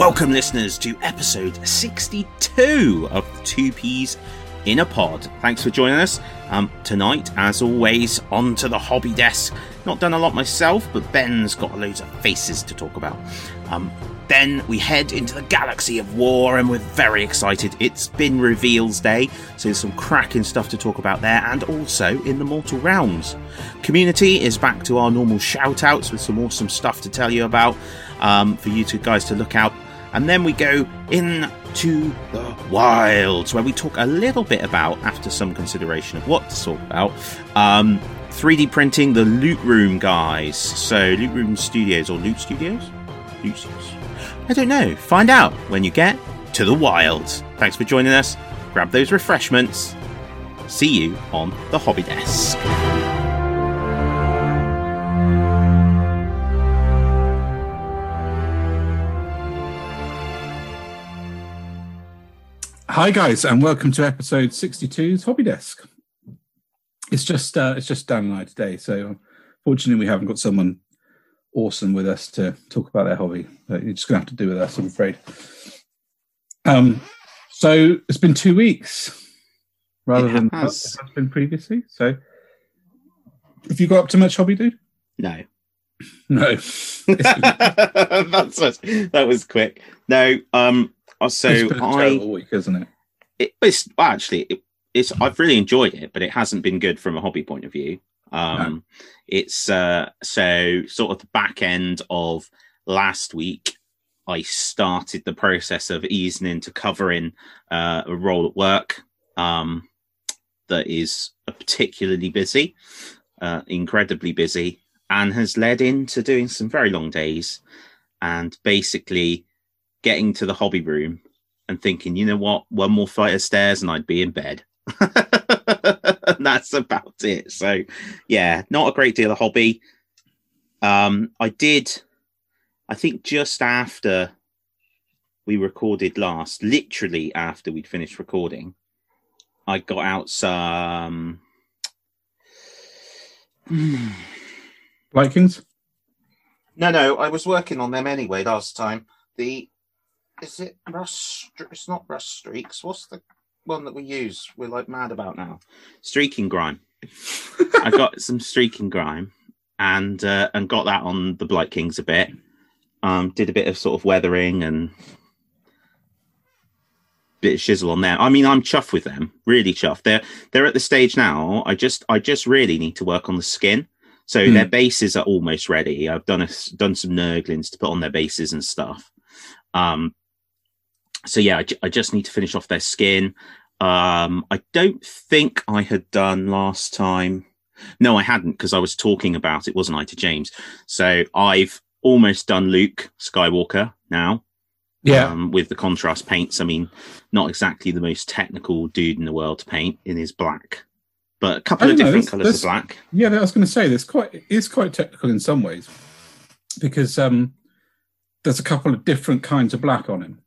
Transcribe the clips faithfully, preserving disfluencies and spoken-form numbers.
Welcome, listeners, to episode sixty-two of Two Peas in a Pod. Thanks for joining us um, tonight. As always, onto the hobby desk. Not done a lot myself, but Ben's got loads of faces to talk about. Um, then we head into the galaxy of war, and we're very excited. It's been Reveals Day, so there's some cracking stuff to talk about there, and also in the Mortal Realms. Community is back to our normal shout-outs with some awesome stuff to tell you about, um, for you two guys to look out. And then we go into the wilds, where we talk a little bit about, after some consideration of what to talk about, um, three D printing the Loot Room guys. So Loot Room Studios, or Loot Studios? Loot Studios? I don't know. Find out when you get to the wilds. Thanks for joining us. Grab those refreshments. See you on the hobby desk. Hi guys, and welcome to episode sixty-two's Hobby Desk. It's just uh, it's just Dan and I today, so fortunately we haven't got someone awesome with us to talk about their hobby. But you're just going to have to do with us, I'm afraid. Um, so it's been two weeks rather it than has. It's been previously. So have you got up to much hobby, dude? No. No. That's such, that was quick. No, um... So it's been a terrible I, week, isn't it? it it's actually it, it's. I've really enjoyed it, but it hasn't been good from a hobby point of view. Um, no. It's uh, so sort of the back end of last week. I started the process of easing into covering uh, a role at work um, that is particularly busy, uh, incredibly busy, and has led into doing some very long days, and basically getting to the hobby room and thinking, you know what, one more flight of stairs and I'd be in bed. And that's about it. So yeah, not a great deal of hobby. Um, I did, I think just after we recorded last, literally after we'd finished recording, I got out some... Blight Kings? No, no, I was working on them anyway last time. The... Is it rust? It's not rust streaks. What's the one that we use? We're like mad about now. Streaking grime. I got some streaking grime, and uh, and got that on the Blight Kings a bit. Um, did a bit of sort of weathering and bit of shizzle on there. I mean, I'm chuffed with them. Really chuffed. They're they're at the stage now. I just I just really need to work on the skin. So mm. their bases are almost ready. I've done a, done some nerglings to put on their bases and stuff. Um. So yeah, I, j- I just need to finish off their skin. Um, I don't think I had done last time. No, I hadn't, because I was talking about it, wasn't I, to James? So I've almost done Luke Skywalker now. Yeah. Um, with the contrast paints. I mean, not exactly the most technical dude in the world to paint in his black, but a couple of know, different colours of black. Yeah, I was going to say, there's quite it's quite technical in some ways, because um, there's a couple of different kinds of black on him.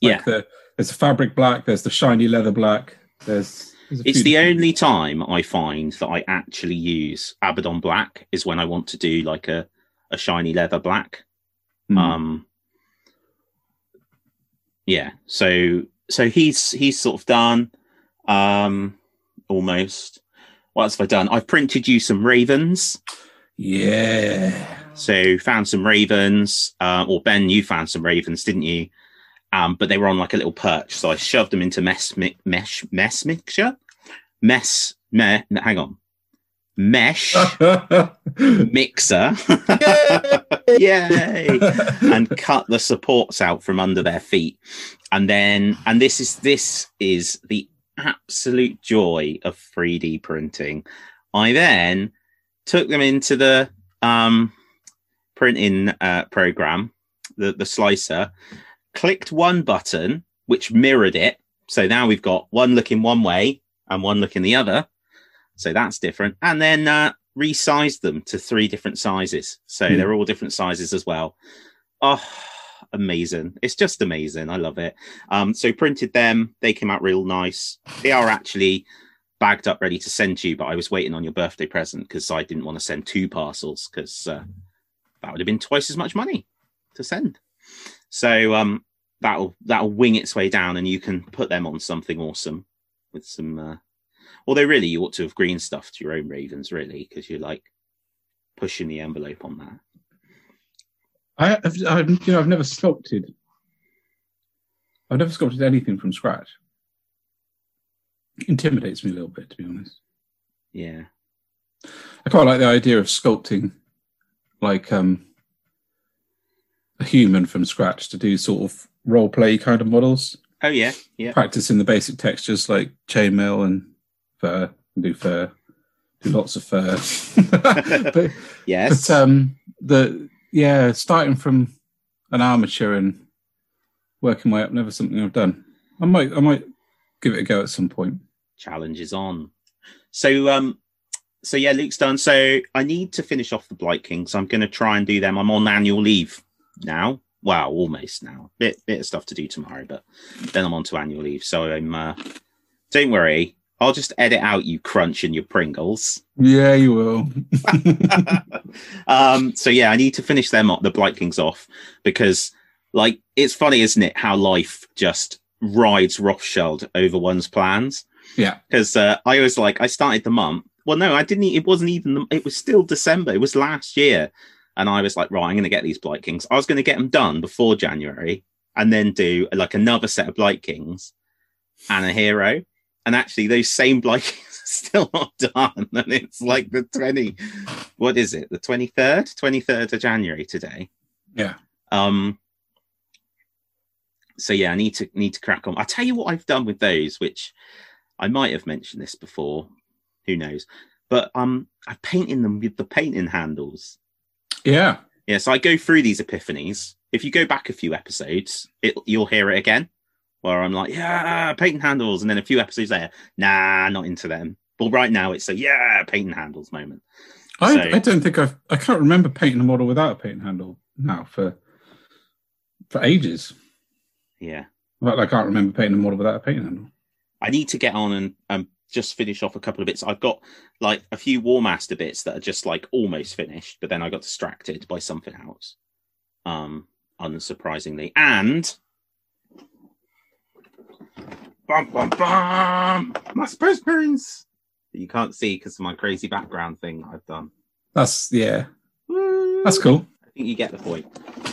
Like yeah, the, there's the fabric black. There's the shiny leather black. There's. there's it's the different... only time I find that I actually use Abaddon black is when I want to do like a, a shiny leather black. Mm. Um. Yeah. So so he's he's sort of done, um, almost. What else have I done? I've printed you some ravens. Yeah. So found some ravens. Uh, or Ben, you found some ravens, didn't you? Um, but they were on like a little perch, so I shoved them into mess mi- mesh mess mixture, mess me. No, hang on, mesh mixer, yay! Yay! And cut the supports out from under their feet, and then and this is this is the absolute joy of three D printing. I then took them into the um, printing uh, program, the the slicer. Clicked one button, which mirrored it. So now we've got one looking one way and one looking the other. So that's different. And then uh, resized them to three different sizes. So mm. they're all different sizes as well. Oh, amazing. It's just amazing. I love it. Um, so printed them. They came out real nice. They are actually bagged up, ready to send to you. But I was waiting on your birthday present because I didn't want to send two parcels because uh, that would have been twice as much money to send. So um, that'll that'll wing its way down, and you can put them on something awesome with some. Uh... Although really, you ought to have green stuffed your own ravens, really, because you're like pushing the envelope on that. I, I've, I've, you know, I've never sculpted. I've never sculpted anything from scratch. It intimidates me a little bit, to be honest. Yeah, I quite like the idea of sculpting, like um, a human from scratch to do sort of role play kind of models. Oh yeah, yeah. Practicing the basic textures like chainmail and fur, and do fur, do lots of fur. but, yes, but um, the yeah, starting from an armature and working my way up, never something I've done. I might, I might give it a go at some point. Challenge is on. So, um, so yeah, Luke's done. So I need to finish off the Blight Kings. I'm going to try and do them. I'm on annual leave now. Well, almost now. Bit, bit of stuff to do tomorrow, but then I'm on to annual leave. So I'm. Uh, don't worry. I'll just edit out you crunch and your Pringles. Yeah, you will. um, so yeah, I need to finish them up, the Blight Kings off, because like it's funny, isn't it, how life just rides Rothschild over one's plans. Yeah, because uh, I was like, I started the month. Well, no, I didn't. It wasn't even. The, it was still December. It was last year, and I was like, right, I'm going to get these Blight Kings. I was going to get them done before January, and then do like another set of Blight Kings and a hero. And actually, those same Blight Kings are still not done. And it's like the twenty. What is it? The twenty third, twenty third of January today. Yeah. Um. So yeah, I need to need to crack on. I'll tell you what I've done with those, which. I might have mentioned this before, who knows? But um, I'm painting them with the painting handles. Yeah, yeah. So I go through these epiphanies. If you go back a few episodes, it, you'll hear it again, where I'm like, yeah, painting handles, and then a few episodes later, nah, not into them. But right now, it's a yeah, painting handles moment. I, so, I don't think I've I can't remember painting a model without a painting handle now for for ages. Yeah, but I can't remember painting a model without a painting handle. I need to get on and um, just finish off a couple of bits. I've got like a few Warmaster bits that are just like almost finished, but then I got distracted by something else, um, unsurprisingly. And bum bum bum, my Space Marines that you can't see because of my crazy background thing I've done. That's yeah, Woo. That's cool. I think you get the point.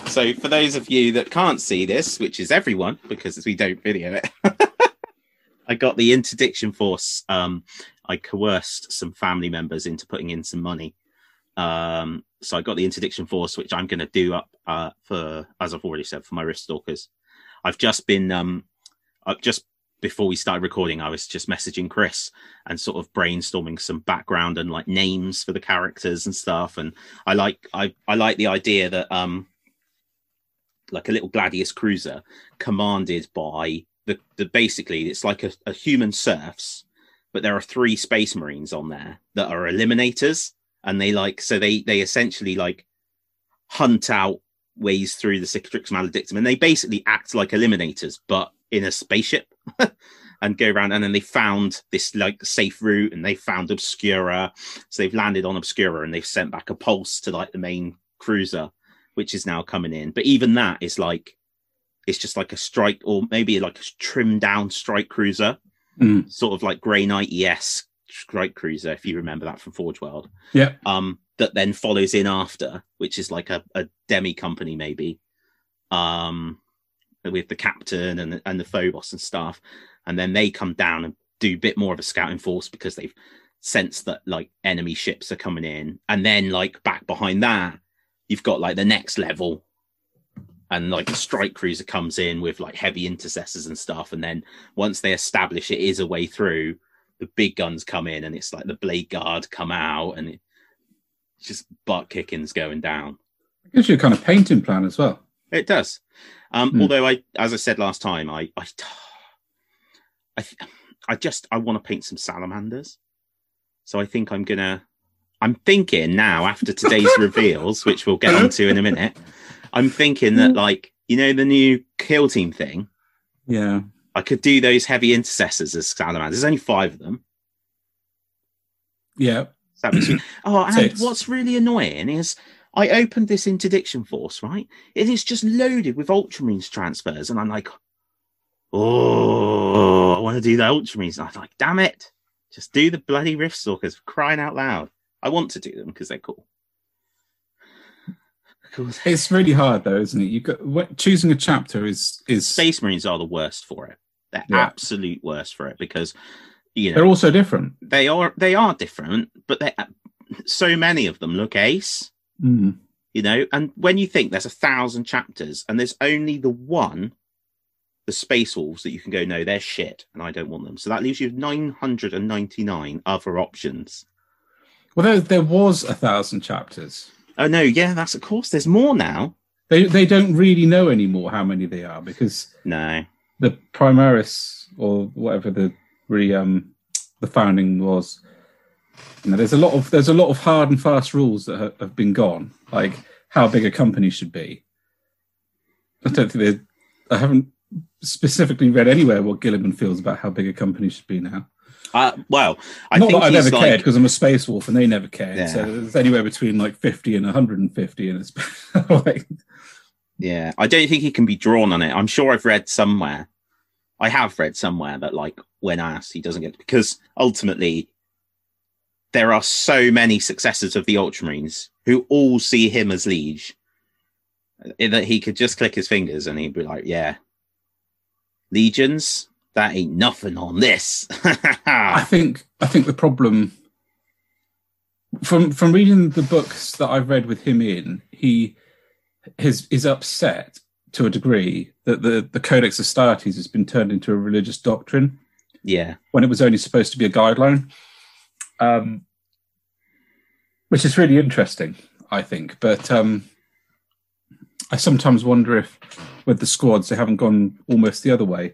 So for those of you that can't see this, which is everyone because we don't video it. I got the Interdiction Force. Um, I coerced some family members into putting in some money. Um, so I got the Interdiction Force, which I'm going to do up uh, for, as I've already said, for my Riftstalkers. I've just been, um, I've just before we started recording, I was just messaging Chris and sort of brainstorming some background and like names for the characters and stuff. And I like, I, I like the idea that um, like a little Gladius cruiser commanded by. The, the basically it's like a, a human serfs, but there are three Space Marines on there that are eliminators, and they like so they they essentially like hunt out ways through the Cicatrix Maledictum, and they basically act like eliminators but in a spaceship and go around, and then they found this like safe route, and they found Obscura, so they've landed on Obscura and they've sent back a pulse to like the main cruiser, which is now coming in. But even that is like it's just like a strike, or maybe like a trimmed down strike cruiser, mm. sort of like Grey Knight-esque strike cruiser, if you remember that from Forge World. Yeah. Um, that then follows in after, which is like a, a demi company maybe, um, with the captain and and the Phobos and stuff, and then they come down and do a bit more of a scouting force because they've sensed that like enemy ships are coming in, and then like back behind that, you've got like the next level. And like a strike cruiser comes in with like heavy intercessors and stuff. And then once they establish it is a way through, the big guns come in, and it's like the Blade Guard come out, and it's just butt kickings going down. It gives you a kind of painting plan as well. It does. Um, mm. Although I, as I said last time, I, I, I, I just, I want to paint some Salamanders. So I think I'm going to, I'm thinking now after today's reveals, which we'll get onto in a minute, I'm thinking that, like, you know, the new kill team thing. Yeah. I could do those heavy intercessors as Salamanders. There's only five of them. Yeah. So that was, oh, and Six. What's really annoying is I opened this interdiction force, right? It is just loaded with Ultramarines transfers. And I'm like, oh, I want to do the Ultramarines. And I'm like, damn it. Just do the bloody Riftstalkers, crying out loud. I want to do them because they're cool. It's really hard though, isn't it? You got what, choosing a chapter is is Space Marines are the worst for it. They're yeah. absolute worst for it because you know they're also different. They are they are different, but they so many of them look ace. Mm. You know, and when you think there's a thousand chapters and there's only the one, the Space Wolves that you can go, no, they're shit, and I don't want them. So that leaves you with nine hundred ninety-nine other options. Well, there, there was a thousand chapters. Oh no, yeah, that's of course. There's more now. They they don't really know anymore how many they are because no, the Primaris or whatever the re, um the founding was. You know, there's a lot of there's a lot of hard and fast rules that have, have been gone, like how big a company should be. I don't think they. I haven't specifically read anywhere what Gilliman feels about how big a company should be now. Uh, well, I Not think that I never like... cared because I'm a space wolf and they never cared. Yeah. So it's anywhere between like fifty and one hundred fifty, and it's like... yeah. I don't think he can be drawn on it. I'm sure I've read somewhere. I have read somewhere that like when asked, he doesn't get because ultimately there are so many successors of the Ultramarines who all see him as liege that he could just click his fingers and he'd be like, yeah, legions. That ain't nothing on this. I think I think the problem from from reading the books that I've read with him in, he his is upset to a degree that the, the Codex Astartes has been turned into a religious doctrine. Yeah. When it was only supposed to be a guideline. Um which is really interesting, I think. But um I sometimes wonder if with the squads they haven't gone almost the other way.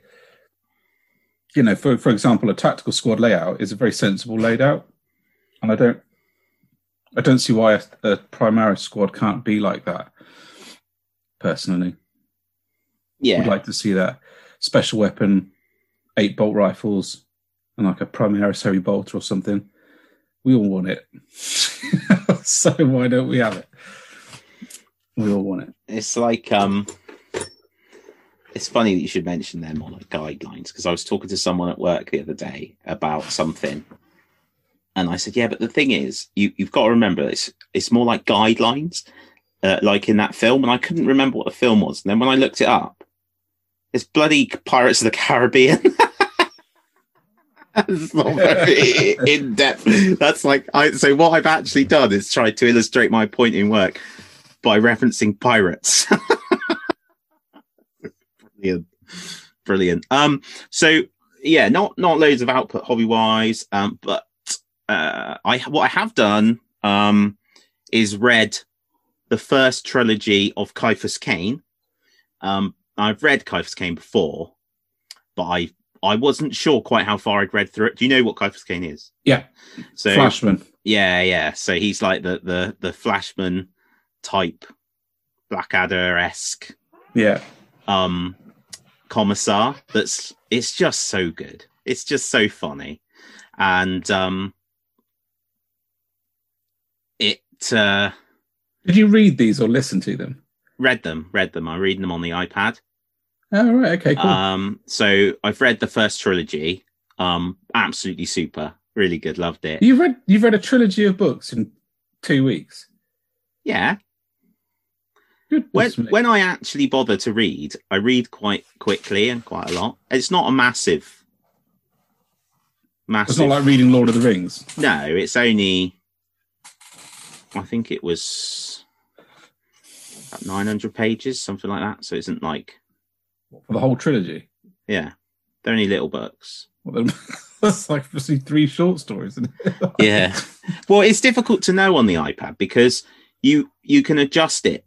You know, for for example, a tactical squad layout is a very sensible layout, and I don't, I don't see why a, a Primaris squad can't be like that. Personally, yeah, I'd like to see that special weapon, eight bolt rifles, and like a Primaris heavy bolter or something. We all want it, so why don't we have it? We all want it. It's like um. It's funny that you should mention them on like guidelines because I was talking to someone at work the other day about something, and I said, "Yeah, but the thing is, you, you've got to remember it's it's more like guidelines, uh, like in that film." And I couldn't remember what the film was, and then when I looked it up, it's bloody Pirates of the Caribbean. That's not very in depth. That's like I. So what I've actually done is tried to illustrate my point in work by referencing pirates. Brilliant. Brilliant. Um, so yeah, not not loads of output hobby wise, um, but uh, I what I have done um, is read the first trilogy of Kyphus Kane. Um, I've read Kyphus Kane before, but I I wasn't sure quite how far I'd read through it. Do you know what Kyphus Kane is? Yeah. So Flashman. Yeah, yeah. So he's like the the the Flashman type, Blackadder esque. Yeah. Um. Commissar, that's it's just so good, it's just so funny, and um it uh did you read these or listen to them? Read them read them I'm reading them on the iPad. Oh right, okay, cool. Um so I've read the first trilogy, um absolutely super, really good, loved it. You've read you've read a trilogy of books in two weeks? Yeah. When, when I actually bother to read, I read quite quickly and quite a lot. It's not a massive, massive. It's not like reading Lord of the Rings. No, it's only, I think it was about nine hundred pages, something like that. So it isn't like. For the whole trilogy? Yeah. They're only little books. Well, that's like three short stories. Isn't it? Yeah. Well, it's difficult to know on the iPad because you you can adjust it.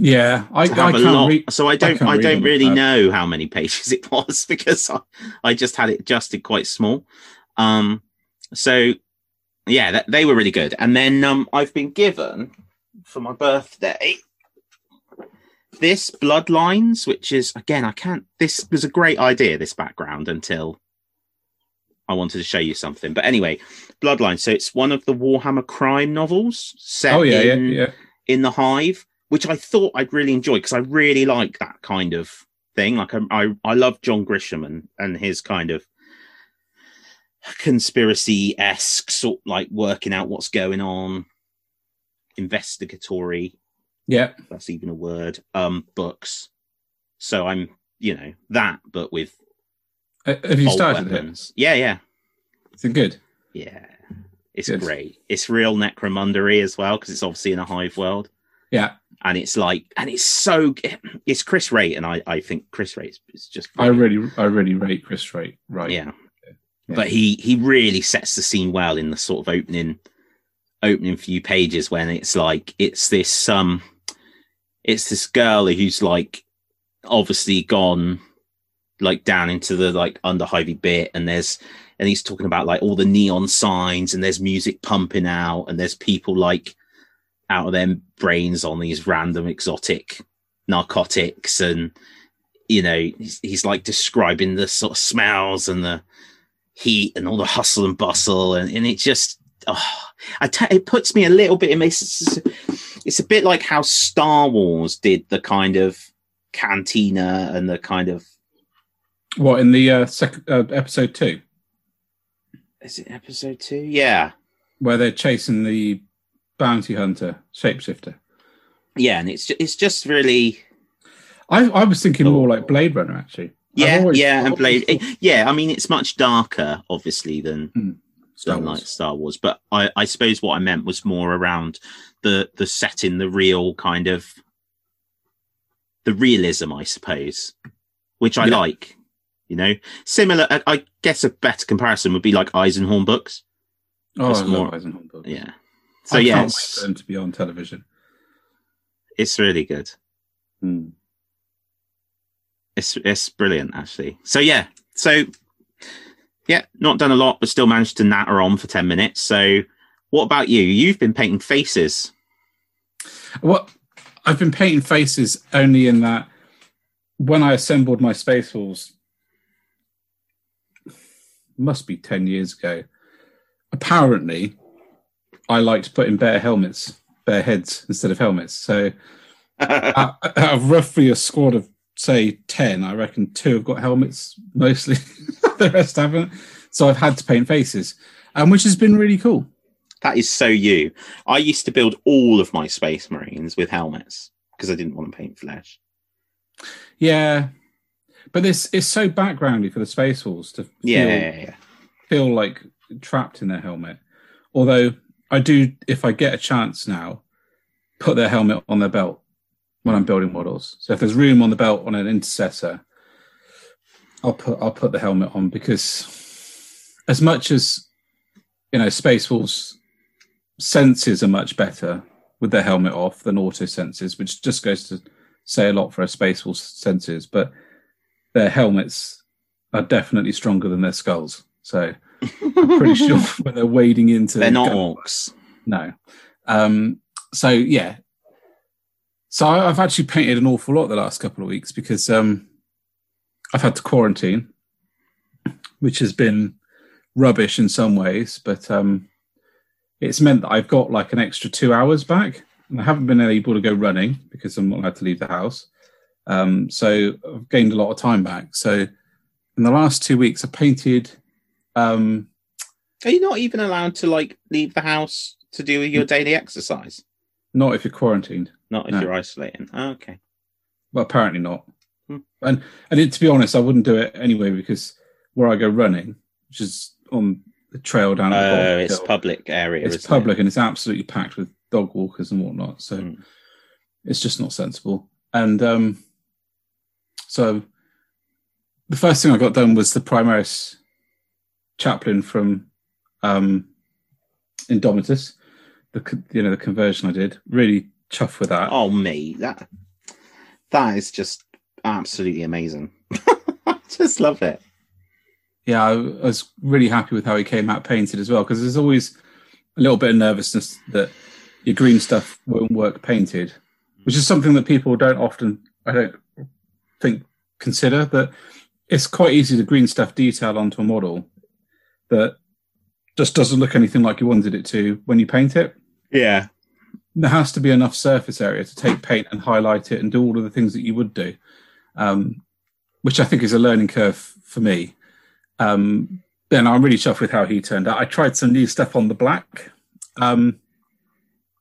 Yeah, I, I can't read. So I don't, I, I don't really know how many pages it was because I, I just had it adjusted quite small. Um, so yeah, that, they were really good. And then um, I've been given for my birthday this Bloodlines, which is again, I can't. This was a great idea. This background until I wanted to show you something. But anyway, Bloodlines. So it's one of the Warhammer crime novels set. Oh yeah, in, yeah, yeah. in the Hive, which I thought I'd really enjoy because I really like that kind of thing. Like I, I, I love John Grisham and, and his kind of conspiracy-esque sort, like working out what's going on, investigatory. Yeah, if that's even a word. Um, books. So I'm, you know, that, but with. Uh, have you started weapons. It? Yeah, yeah. Is it good? Yeah, it's good. Great. It's real necromundery as well because it's obviously in a Hive world. Yeah. And it's like, and it's so, it's Chris Wraight, and I, I think Chris Wraight is just. Great. I really, I really rate Chris Wraight. Right. Yeah. yeah. But he, he really sets the scene well in the sort of opening, opening few pages when it's like, it's this, um, it's this girl who's like, obviously gone, like down into the like underhivey bit, and there's, and he's talking about like all the neon signs, and there's music pumping out, and there's people like. Out of their brains on these random exotic narcotics, and you know he's, he's like describing the sort of smells and the heat and all the hustle and bustle, and, and it just oh, I t- it puts me a little bit in this. It's a bit like how Star Wars did the kind of cantina and the kind of what in the uh, sec- uh, episode two. Is it episode two? Yeah, where they're chasing the. Bounty hunter, shapeshifter. Yeah, and it's just, it's just really. I I was thinking more like Blade Runner actually. Yeah, always, yeah, and Blade. It, yeah, I mean it's much darker, obviously, than, mm, Star than like Star Wars. But I, I suppose what I meant was more around the the setting, the real kind of the realism, I suppose, which I yeah. like. You know, similar. I guess a better comparison would be like Eisenhorn books. Oh, I more, love Eisenhorn books. Yeah. So I yeah, it's, them to be on television. It's really good. Mm. It's it's brilliant actually. So yeah, so yeah, not done a lot, but still managed to natter on for ten minutes. So what about you? You've been painting faces. Well, I've been painting faces only in that when I assembled my Space Wolves, must be ten years ago. Apparently. I liked putting bare helmets, bare heads instead of helmets. So out, out of roughly a squad of, say, ten, I reckon two have got helmets mostly. The rest haven't. So I've had to paint faces, um, which has been really cool. That is so you. I used to build all of my Space Marines with helmets because I didn't want to paint flesh. Yeah. But this is so backgroundy for the Space Wolves to feel, yeah, yeah, yeah. feel like trapped in their helmet. Although... I do, if I get a chance now, put their helmet on their belt when I'm building models. So if there's room on the belt on an intercessor, I'll put I'll put the helmet on because as much as, you know, Space Wolves senses are much better with their helmet off than auto senses, which just goes to say a lot for a Space Wolves senses, but their helmets are definitely stronger than their skulls. So... I'm pretty sure when they're wading into... They're not orcs. No. Um, so, yeah. So I, I've actually painted an awful lot the last couple of weeks because um, I've had to quarantine, which has been rubbish in some ways, but um, it's meant that I've got like an extra two hours back and I haven't been able to go running because I'm not allowed to leave the house. Um, so I've gained a lot of time back. So in the last two weeks, I painted... Um, Are you not even allowed to like leave the house to do your daily exercise? Not if you're quarantined. Not if no. you're isolating. Oh, okay. Well, apparently not. Hmm. And and it, to be honest, I wouldn't do it anyway because where I go running, which is on the trail down. Oh, the it's hill, public area. It's isn't public it? And it's absolutely packed with dog walkers and whatnot. So hmm. it's just not sensible. And um, so the first thing I got done was the Primaris. Chaplain from um, Indomitus, the you know the conversion I did, really chuffed with that. Oh me, that that is just absolutely amazing. I just love it. Yeah, I, I was really happy with how he came out painted as well because there's always a little bit of nervousness that your green stuff won't work painted, which is something that people don't often, I don't think, consider. That it's quite easy to green stuff detail onto a model. That just doesn't look anything like you wanted it to when you paint it. Yeah. there has to be enough surface area to take paint and highlight it and do all of the things that you would do, um, which I think is a learning curve for me. Um, and I'm really chuffed with how he turned out. I tried some new stuff on the black. Um,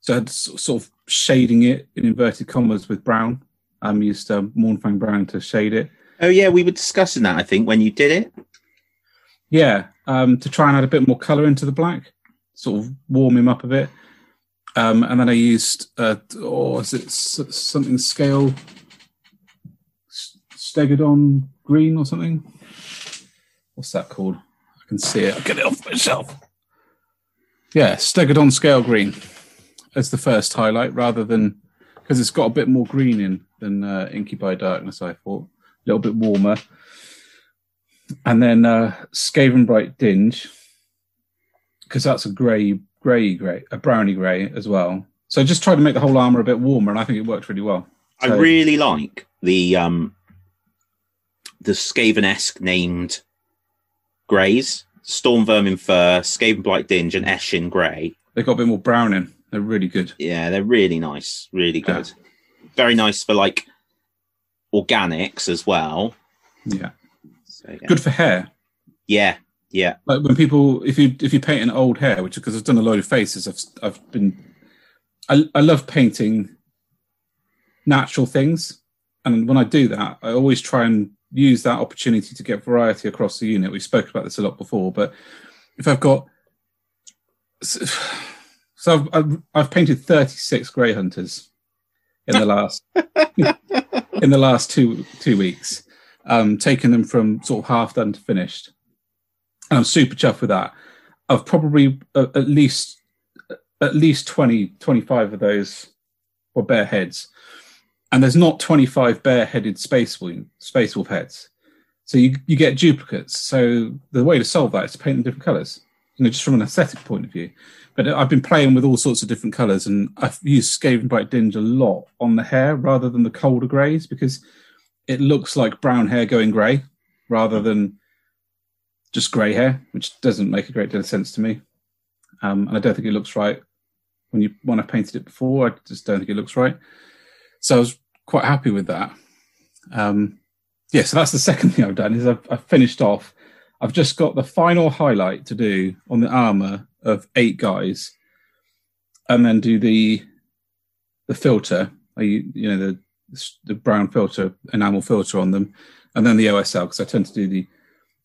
so I had sort of shading it in inverted commas with brown. I um, used um, Mornfang brown to shade it. Oh, yeah, we were discussing that, I think, when you did it. Yeah, um, to try and add a bit more colour into the black, sort of warm him up a bit. Um, and then I used, uh, oh, is it something scale? Stegadon green or something? What's that called? I can see it. I'll get it off myself. Yeah, Stegadon scale green as the first highlight, rather than, because it's got a bit more green in than uh, Inky by Darkness, I thought. A little bit warmer. And then uh, Skavenblight Dinge, because that's a grey, grey, grey, a browny grey as well. So I just tried to make the whole armour a bit warmer, and I think it worked really well. So, I really like the um, the Skaven-esque named greys. Storm Vermin Fur, Skavenblight Dinge, and Eshin Grey. They've got a bit more brown in. They're really good. Yeah, they're really nice. Really good. Yeah. Very nice for, like, organics as well. Yeah. So, yeah. Good for hair. Yeah, yeah. Like when people, if you if you paint an old hair, which, because I've done a load of faces, I've I've been, I I love painting natural things, and when I do that, I always try and use that opportunity to get variety across the unit. We've spoken about this a lot before, but if I've got, so I've I've, I've painted thirty-six Grey Hunters in the last in the last two two weeks. Um, taking them from sort of half done to finished. And I'm super chuffed with that. I've probably uh, at least at least twenty, twenty-five of those were bare heads. And there's not twenty-five bare-headed space wolf, space wolf heads. So you, you get duplicates. So the way to solve that is to paint them different colours, you know, just from an aesthetic point of view. But I've been playing with all sorts of different colours, and I've used Skavenblight Dinge a lot on the hair rather than the colder greys, because it looks like brown hair going grey rather than just grey hair, which doesn't make a great deal of sense to me. Um, and I don't think it looks right. When you when I painted it before, I just don't think it looks right. So I was quite happy with that. Um, yeah, so that's the second thing I've done, is I've, I've finished off. I've just got the final highlight to do on the armour of eight guys, and then do the the filter, you, you know, the the brown filter, enamel filter on them, and then the O S L, because I tend to do the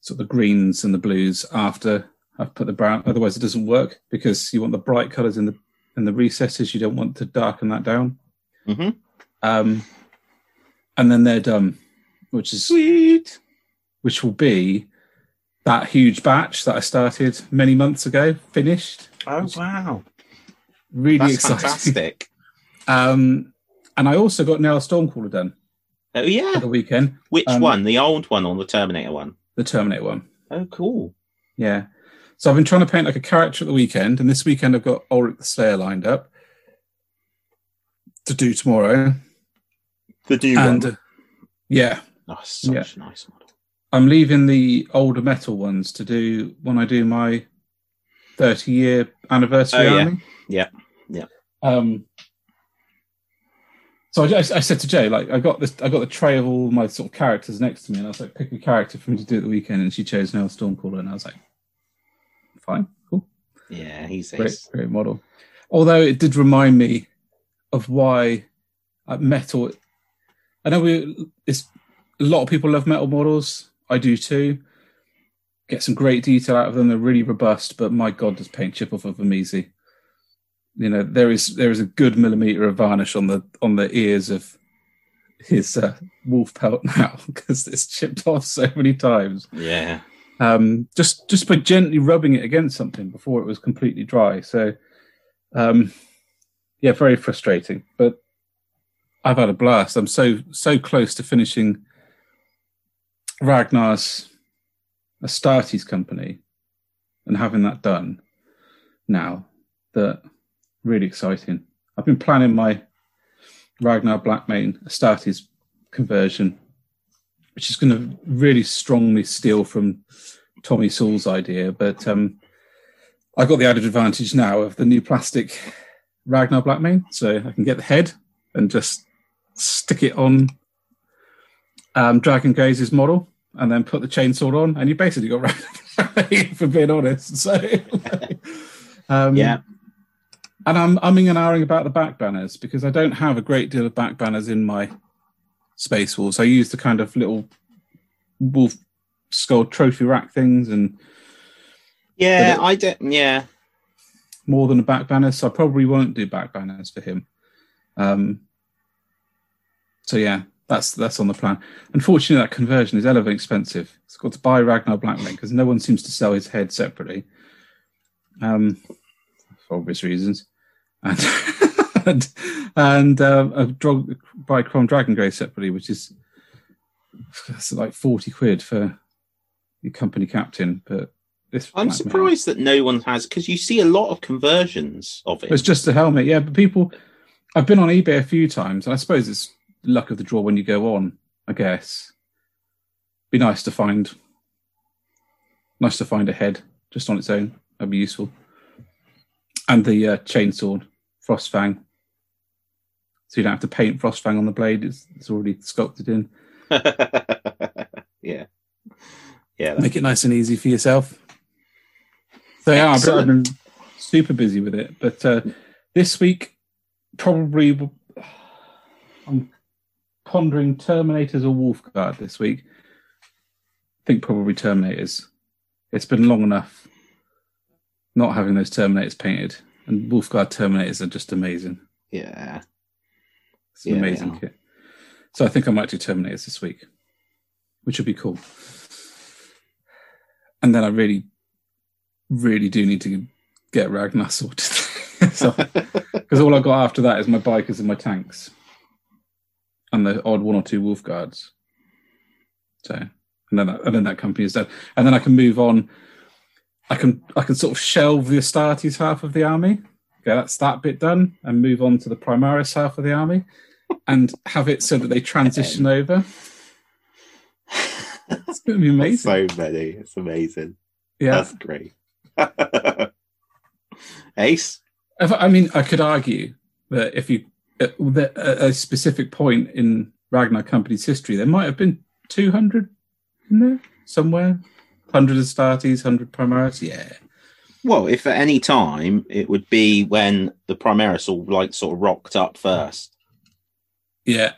sort of the greens and the blues after I've put the brown. Otherwise, it doesn't work, because you want the bright colours in the in the recesses. You don't want to darken that down. Mm-hmm. Um, and then they're done, which is sweet. Which will be that huge batch that I started many months ago, finished. Oh wow! Really That's exciting. Fantastic. um, And I also got Nell Stormcaller done. Oh, yeah. For the weekend. Which um, one? The old one or the Terminator one? The Terminator one. Oh, cool. Yeah. So I've been trying to paint like a character at the weekend, and this weekend I've got Ulrich the Slayer lined up to do tomorrow. The new and, one? Uh, yeah. Oh, such yeah. a nice model. I'm leaving the older metal ones to do when I do my thirty-year anniversary oh, yeah. army. Yeah, yeah. Um... So I, I said to Joe, like, I got this, I got the tray of all my sort of characters next to me, and I was like, pick a character for me to do at the weekend, and she chose Nell Stormcaller, and I was like, fine, cool. Yeah, he's a great, great model. Although it did remind me of why uh, metal. I know we, it's a lot of people love metal models. I do too. Get some great detail out of them. They're really robust, but my God, does paint chip off of them easy. You know, there is there is a good millimetre of varnish on the on the ears of his uh, wolf pelt now, because it's chipped off so many times. Yeah. Um, just just by gently rubbing it against something before it was completely dry. So, um, yeah, very frustrating. But I've had a blast. I'm so so close to finishing Ragnar's Astartes company and having that done now that. Really exciting. I've been planning my Ragnar Black Mane Astartes conversion, which is going to really strongly steal from Tommy Sewell's idea. But um, I got the added advantage now of the new plastic Ragnar Black Mane, so I can get the head and just stick it on um, Dragon Gaze's model and then put the chainsword on, and you basically got Ragnar Black Mane, for being honest. So, um, yeah. And I'm umming and ahhing about the back banners because I don't have a great deal of back banners in my Space Wolves. I use the kind of little wolf skull trophy rack things, and yeah, I don't. Yeah, more than a back banner, so I probably won't do back banners for him. Um, so yeah, that's that's on the plan. Unfortunately, that conversion is hella expensive. It's got to buy Ragnar Blackman because no one seems to sell his head separately, um, for obvious reasons. And and, and uh, a drug by Chrome Dragon Grey separately, which is that's like forty quid for your company captain. But this I'm surprised man. that no one has, because you see a lot of conversions of it. It's just a helmet, yeah. But people, I've been on eBay a few times, and I suppose it's luck of the draw when you go on. I guess be nice to find, nice to find a head just on its own. That'd be useful. And the uh, chainsword, Frostfang. So you don't have to paint Frostfang on the blade; it's, it's already sculpted in. yeah, yeah. Make it nice and easy for yourself. So yeah, I've been, I've been super busy with it, but uh, this week probably will, I'm pondering Terminators or Wolf Guard this week. I think probably Terminators. It's been long enough not having those Terminators painted, and Wolf Guard Terminators are just amazing. Yeah, it's an yeah, amazing kit. So I think I might do Terminators this week, which would be cool. And then I really, really do need to get Ragnar sorted. so, because all I got after that is my bikers and my tanks. And the odd one or two wolf guards. So, and then that, and then that company is done. And then I can move on. I can I can sort of shelve the Astartes half of the army. Okay, that's that bit done. And move on to the Primaris half of the army. And have it so that they transition over. It's going to be amazing. So many. It's amazing. Yeah. That's great. Ace? If, I mean, I could argue that if you, at a specific point in Ragnar Company's history, there might have been two hundred in there somewhere. one hundred Astartes, one hundred Primaris. Yeah. Well, if at any time, it would be when the Primaris all like sort of rocked up first. Yeah,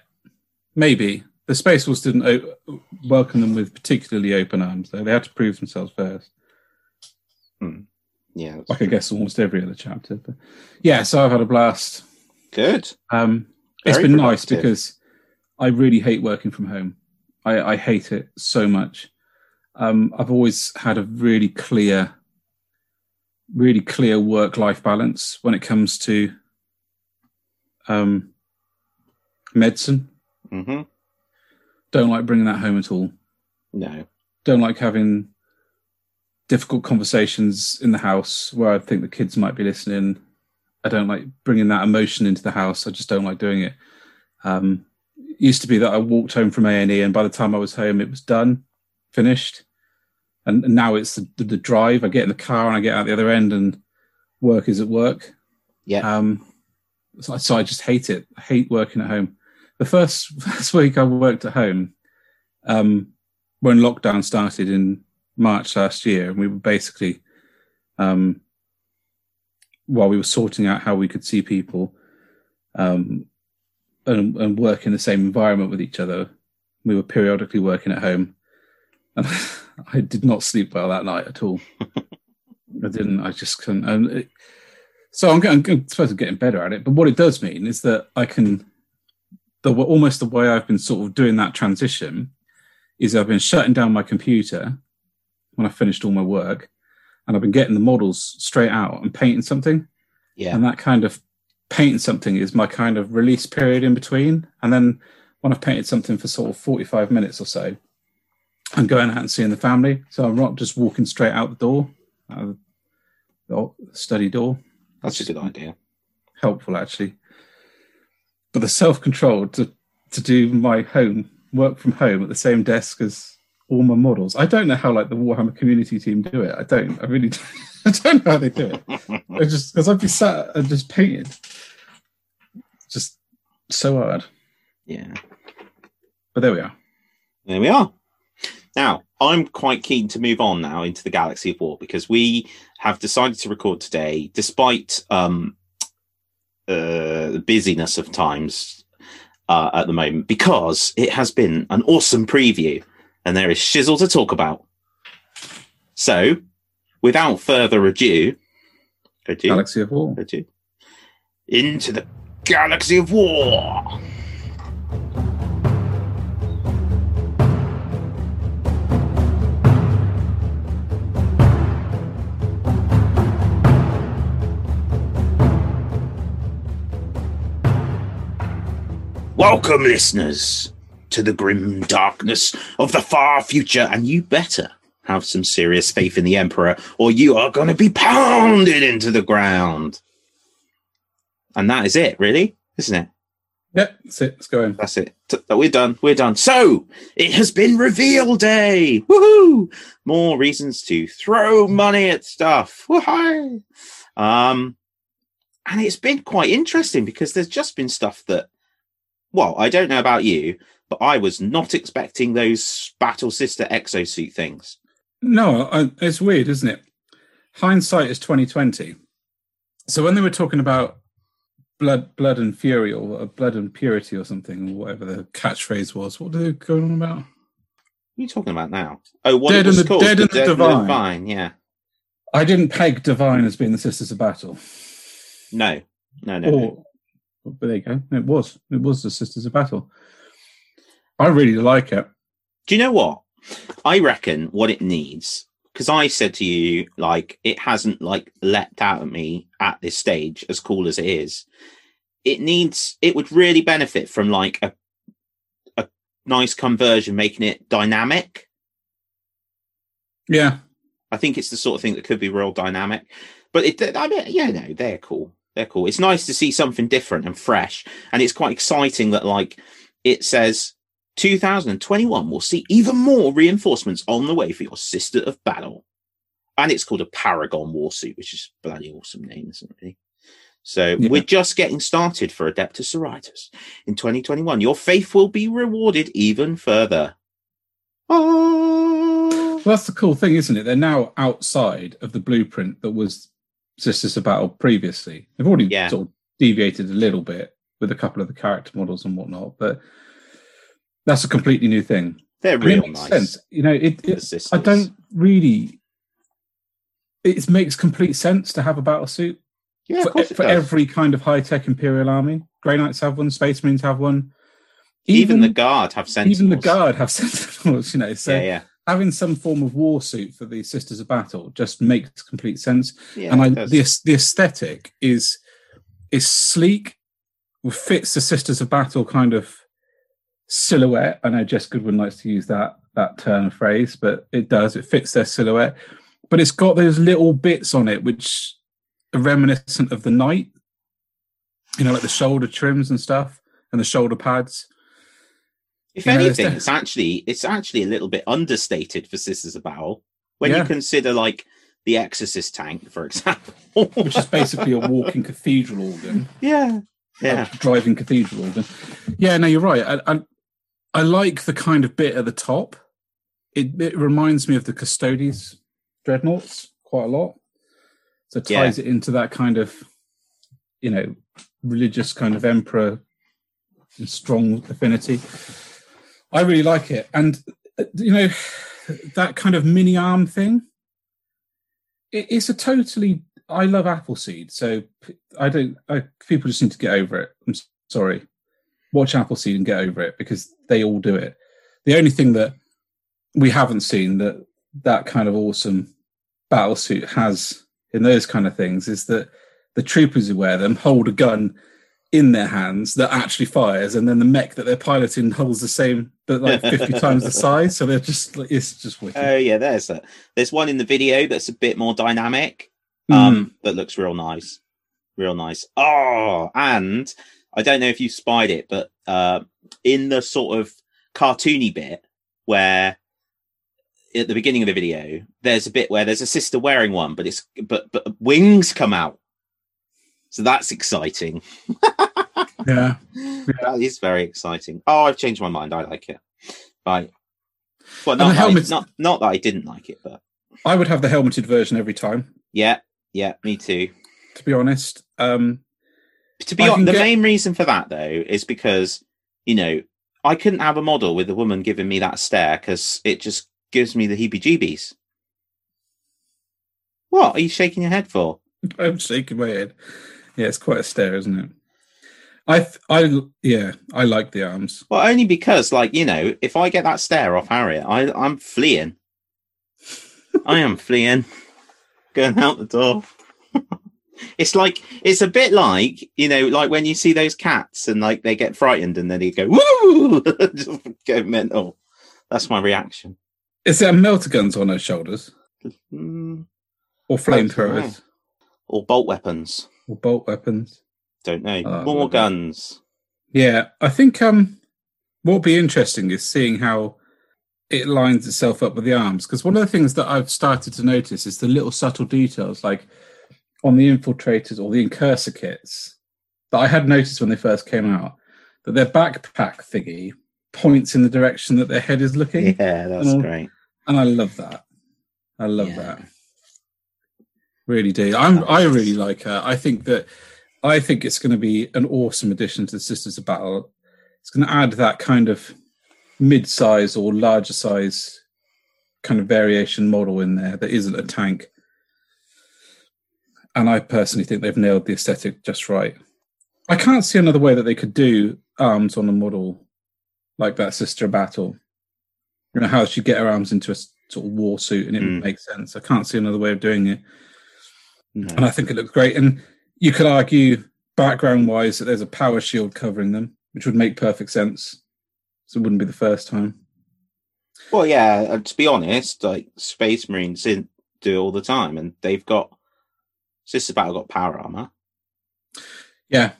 maybe. The Space Wolves didn't o- welcome them with particularly open arms, though. They had to prove themselves first. Hmm. Yeah. Like, true. I guess almost every other chapter. But yeah, so I've had a blast. Good. Um, it's been productive. Nice because I really hate working from home. I, I hate it so much. Um, I've always had a really clear, really clear work-life balance when it comes to... Um, medicine. Mm-hmm. Don't like bringing that home at all. No. Don't like having difficult conversations in the house where I think the kids might be listening. I don't like bringing that emotion into the house. I just don't like doing it. Um, it used to be that I walked home from A and E and by the time I was home, it was done, finished. And, and now it's the, the, the drive. I get in the car and I get out the other end and work is at work. Yeah. Um, so, so I just hate it. I hate working at home. The first, first week I worked at home, um, when lockdown started in March last year, and we were basically, um, while we were sorting out how we could see people um, and, and work in the same environment with each other, we were periodically working at home. And I did not sleep well that night at all. I didn't. I just couldn't. And it, so I'm, getting, I'm supposed to be getting better at it. But what it does mean is that I can... The, almost the way I've been sort of doing that transition is I've been shutting down my computer when I finished all my work, and I've been getting the models straight out and painting something. Yeah. And that kind of painting something is my kind of release period in between. And then when I've painted something for sort of forty-five minutes or so, I'm going out and seeing the family. So I'm not just walking straight out the door, out the study door. That's, That's a good idea. Helpful, actually. But the self-control to, to do my home, work from home at the same desk as all my models. I don't know how like the Warhammer community team do it. I don't. I really don't. I don't know how they do it. I just because I've been sat and just painted. Just so hard. Yeah. But there we are. There we are. Now, I'm quite keen to move on now into the Galaxy of War, because we have decided to record today, despite um, uh, the busyness of times uh, at the moment, because it has been an awesome preview and there is shizzle to talk about. So, without further ado, ado Galaxy of War. Ado, into the Galaxy of War! Welcome, listeners, to the grim darkness of the far future, and you better have some serious faith in the Emperor, or you are going to be pounded into the ground. And that is it, really, isn't it? Yep, that's it. Let's go in. That's it. We're done. We're done. So, it has been reveal day. Woohoo! More reasons to throw money at stuff. Woohoo! Um, and it's been quite interesting because there's just been stuff that, well, I don't know about you, but I was not expecting those Battle Sister exosuit things. No, I, it's weird, isn't it? Hindsight is twenty twenty. So when they were talking about blood, blood and fury, or blood and purity, or something, or whatever the catchphrase was, what were they going on about? What are you talking about now? Oh, what dead it was and the, called? Dead and the, dead divine. And the divine. Yeah. I didn't peg divine as being the Sisters of Battle. No, no, no. Or, no. But there you go. It was. It was the Sisters of Battle. I really like it. Do you know what? I reckon what it needs, because I said to you, like, it hasn't, like, leapt out at me at this stage, as cool as it is. It needs, it would really benefit from, like, a a nice conversion, making it dynamic. Yeah. I think it's the sort of thing that could be real dynamic. But, it, I mean, yeah, no, they're cool. They're cool. It's nice to see something different and fresh. And it's quite exciting that, like, it says two thousand twenty-one will see even more reinforcements on the way for your Sister of Battle. And it's called a Paragon Warsuit, which is a bloody awesome name, isn't it? Really? So yeah. We're just getting started for Adeptus Sororitas. In twenty twenty-one, your faith will be rewarded even further. Oh. Well, that's the cool thing, isn't it? They're now outside of the blueprint that was Sisters of Battle previously. They've already yeah. sort of deviated a little bit with a couple of the character models and whatnot, but that's a completely new thing. They're real nice. It makes sense. You know, it, it I don't really it makes complete sense to have a battle suit. Yeah, for, of course it for does. Every kind of high tech Imperial army. Grey Knights have one, Space Marines have one. Even, even the Guard have sentinels. Even the Guard have sentinels, you know. So yeah, yeah. Having some form of war suit for the Sisters of Battle just makes complete sense. Yeah, and I, the the aesthetic is is sleek, fits the Sisters of Battle kind of silhouette. I know Jess Goodwin likes to use that that term phrase, but it does. It fits their silhouette. But it's got those little bits on it which are reminiscent of the knight. You know, like the shoulder trims and stuff and the shoulder pads. If anything, it's actually it's actually a little bit understated for Sisters of Battle when yeah. you consider like the Exorcist tank, for example, which is basically a walking cathedral organ. Yeah, yeah, a driving cathedral organ. Yeah, no, you're right. I, I I like the kind of bit at the top. It it reminds me of the Custodes dreadnoughts quite a lot. So it ties yeah. it into that kind of, you know, religious kind of emperor and strong affinity. I really like it. And, you know, that kind of mini arm thing, it, it's a totally, I love Appleseed. So I don't, I, people just need to get over it. I'm sorry. Watch Appleseed and get over it because they all do it. The only thing that we haven't seen that that kind of awesome battle suit has in those kind of things is that the troopers who wear them hold a gun in their hands that actually fires, and then the mech that they're piloting holds the same, but like fifty times the size. So they're just, it's just wicked. Oh yeah, there's that. There's one in the video that's a bit more dynamic, um, mm. that looks real nice, real nice. Oh, and I don't know if you spied it, but uh, in the sort of cartoony bit where at the beginning of the video, there's a bit where there's a sister wearing one, but it's but but wings come out, so that's exciting. Yeah. Yeah, that is very exciting. Oh, I've changed my mind. I like it. Right. Well, not, helmet... I, not not that I didn't like it, but I would have the helmeted version every time. Yeah, yeah, me too. To be honest, um, to be honest, the get... main reason for that though is because, you know, I couldn't have a model with a woman giving me that stare because it just gives me the heebie-jeebies. What are you shaking your head for? I'm shaking my head. Yeah, it's quite a stare, isn't it? I, th- I, yeah, I like the arms. Well, only because, like, you know, if I get that stare off Harriet, I, I'm fleeing. I am fleeing, going out the door. It's like, it's a bit like, you know, like when you see those cats and like they get frightened and then you go, woo, just go mental. That's my reaction. Is there melter guns on her shoulders? Mm. Or flamethrowers? Or bolt weapons? Or bolt weapons? Don't know. Uh, More guns. Yeah, I think um, what will be interesting is seeing how it lines itself up with the arms. Because one of the things that I've started to notice is the little subtle details, like on the infiltrators or the incursor kits that I had noticed when they first came out, that their backpack thingy points in the direction that their head is looking. Yeah, that's and great. And I love that. I love yeah. that. Really do. I'm, I really like her. I think that I think it's going to be an awesome addition to the Sisters of Battle. It's going to add that kind of mid-size or larger-size kind of variation model in there that isn't a tank. And I personally think they've nailed the aesthetic just right. I can't see another way that they could do arms on a model like that Sister of Battle. You know, how she'd get her arms into a sort of war suit and it mm. would make sense. I can't see another way of doing it. No. And I think it looks great. And you could argue, background-wise, that there's a power shield covering them, which would make perfect sense. So it wouldn't be the first time. Well, yeah, and to be honest, like Space Marines do it all the time, and they've got Sister Battle got power armor. Yeah,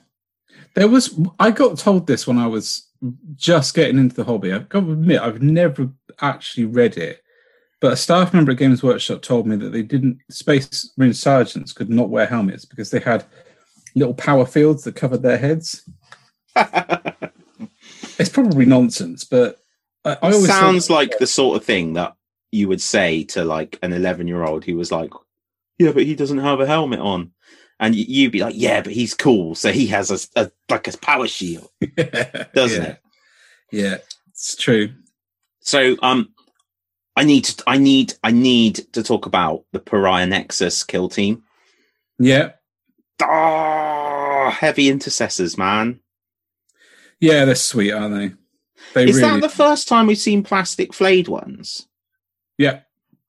there was. I got told this when I was just getting into the hobby. I've got to admit, I've never actually read it, but a staff member at Games Workshop told me that they didn't. Space Marine sergeants could not wear helmets because they had little power fields that covered their heads. It's probably nonsense, but I, I always sounds like the sort of thing that you would say to like an eleven-year-old who was like, "Yeah, but he doesn't have a helmet on," and you'd be like, "Yeah, but he's cool, so he has a, a like a power shield, yeah, doesn't yeah. it?" Yeah, it's true. So, um, I need to, I need, I need to talk about the Pariah Nexus kill team. Yeah, ah, oh, heavy intercessors, man. Yeah, they're sweet, aren't they? They is really... that the first time we've seen plastic flayed ones? Yeah.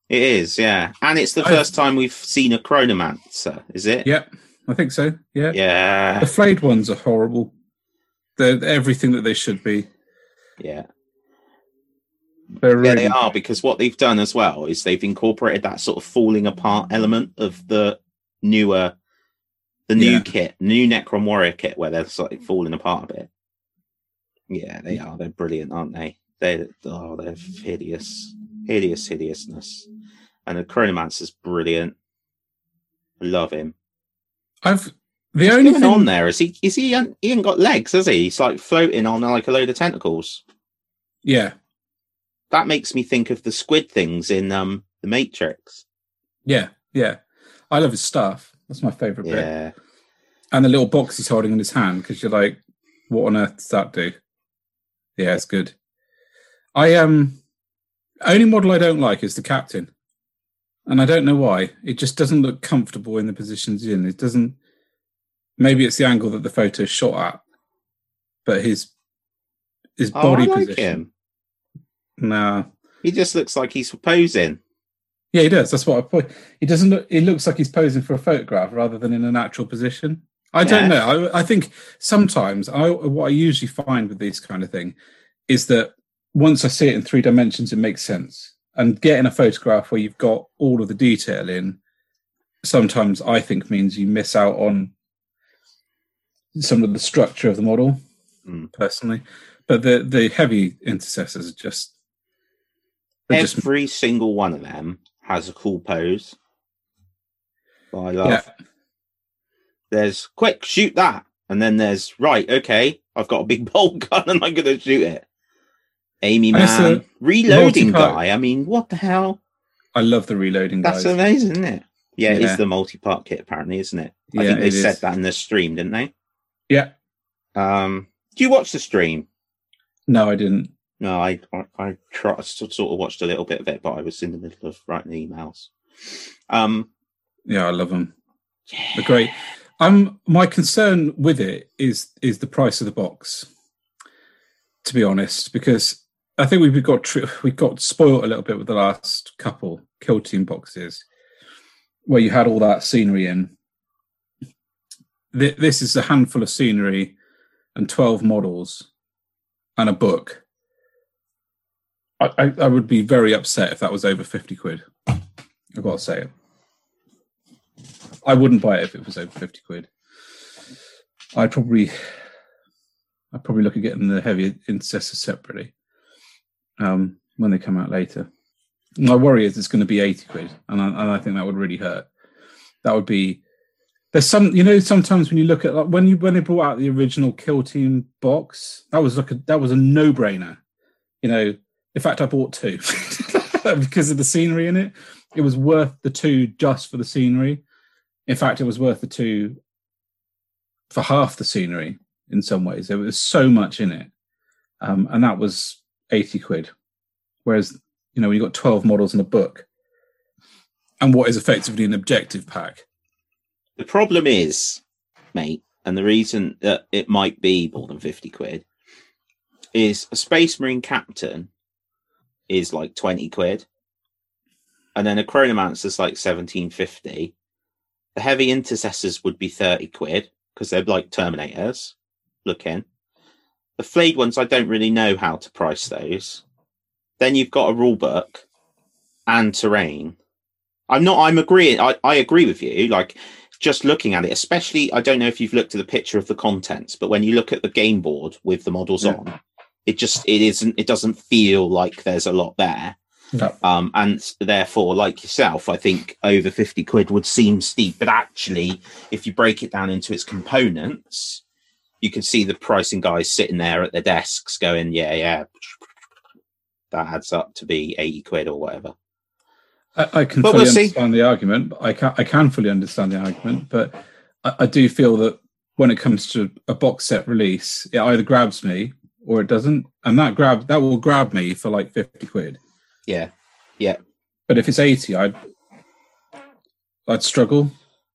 It is, yeah. And it's the I... first time we've seen a Chronomancer, is it? Yeah, I think so, yeah. Yeah. The flayed ones are horrible. They're everything that they should be. Yeah. They're really... Yeah, they are, because what they've done as well is they've incorporated that sort of falling apart element of the newer, the new yeah. kit, new Necron Warrior kit, where they're sort of falling apart a bit. Yeah, they are. They're brilliant, aren't they? They're, oh, they're hideous. Hideous, hideousness. And the Chronomancer's brilliant. I love him. I've the What's only thing on there is he is he he ain't got legs, has he? He's like floating on like a load of tentacles. Yeah. That makes me think of the squid things in um The Matrix. Yeah, yeah. I love his staff. That's my favourite yeah. bit. Yeah. And the little box he's holding in his hand, because you're like, what on earth does that do? Yeah, it's good. I um only model I don't like is the captain, and I don't know why. It just doesn't look comfortable in the positions he's in. It doesn't. Maybe it's the angle that the photo's shot at, but his his oh, body I like position. Him. Nah, he just looks like he's posing. Yeah, he does. That's what I point. He doesn't look. It looks like he's posing for a photograph rather than in a natural position. I yeah. don't know. I, I think sometimes I, what I usually find with these kind of thing is that once I see it in three dimensions, it makes sense. And getting a photograph where you've got all of the detail in sometimes I think means you miss out on some of the structure of the model, mm. personally. But the, the heavy intercessors are just Every just... single one of them has a cool pose. I love. Yeah. There's quick, shoot that, and then there's right. Okay, I've got a big bolt gun, and I'm going to shoot it. Amy man, reloading guy. I mean, what the hell? I love the reloading guy. That's guys. amazing, isn't it? Yeah, yeah, it is the multi-part kit, apparently, isn't it? I yeah, think they said is. that in the stream, didn't they? Yeah. Um, do you watch the stream? No, I didn't. No, I I, I tried, sort of watched a little bit of it, but I was in the middle of writing emails. Um. Yeah, I love them. Yeah. They're great. Um, my concern with it is is the price of the box, to be honest, because I think we've got tri- we got spoiled a little bit with the last couple Kill Team boxes, where you had all that scenery in. Th- this is a handful of scenery and twelve models and a book. I, I, I would be very upset if that was over fifty quid. I've got to say it. I wouldn't buy it if it was over fifty quid. I'd probably, I'd probably look at getting the heavy intercessors separately um, when they come out later. My worry is it's going to be eighty quid, and I, and I think that would really hurt. That would be. There's some, you know, sometimes when you look at like when you when they brought out the original Kill Team box, that was like a, that was a no brainer. You know, in fact, I bought two because of the scenery in it. It was worth the two just for the scenery. In fact, it was worth the two for half the scenery in some ways. There was so much in it. Um, and that was eighty quid. Whereas, you know, when you've got twelve models in a book and what is effectively an objective pack. The problem is, mate, and the reason that it might be more than fifty quid is a Space Marine Captain is like twenty quid. And then a Chronomancer is like seventeen fifty. The heavy intercessors would be thirty quid because they're like Terminators. Look in. The flayed ones, I don't really know how to price those. Then you've got a rule book and terrain. I'm not, I'm agreeing. I, I agree with you. Like just looking at it, especially, I don't know if you've looked at the picture of the contents, but when you look at the game board with the models yeah. on, it just, it isn't, it doesn't feel like there's a lot there. No. Um, and therefore, like yourself, I think over fifty quid would seem steep. But actually, if you break it down into its components, you can see the pricing guys sitting there at their desks going, yeah, yeah, that adds up to be eighty quid or whatever. I, I can but fully we'll understand see. the argument. I can, I can fully understand the argument. But I, I do feel that when it comes to a box set release, it either grabs me or it doesn't. And that grab that will grab me for like fifty quid. Yeah, yeah. But if it's eighty, I'd I'd struggle.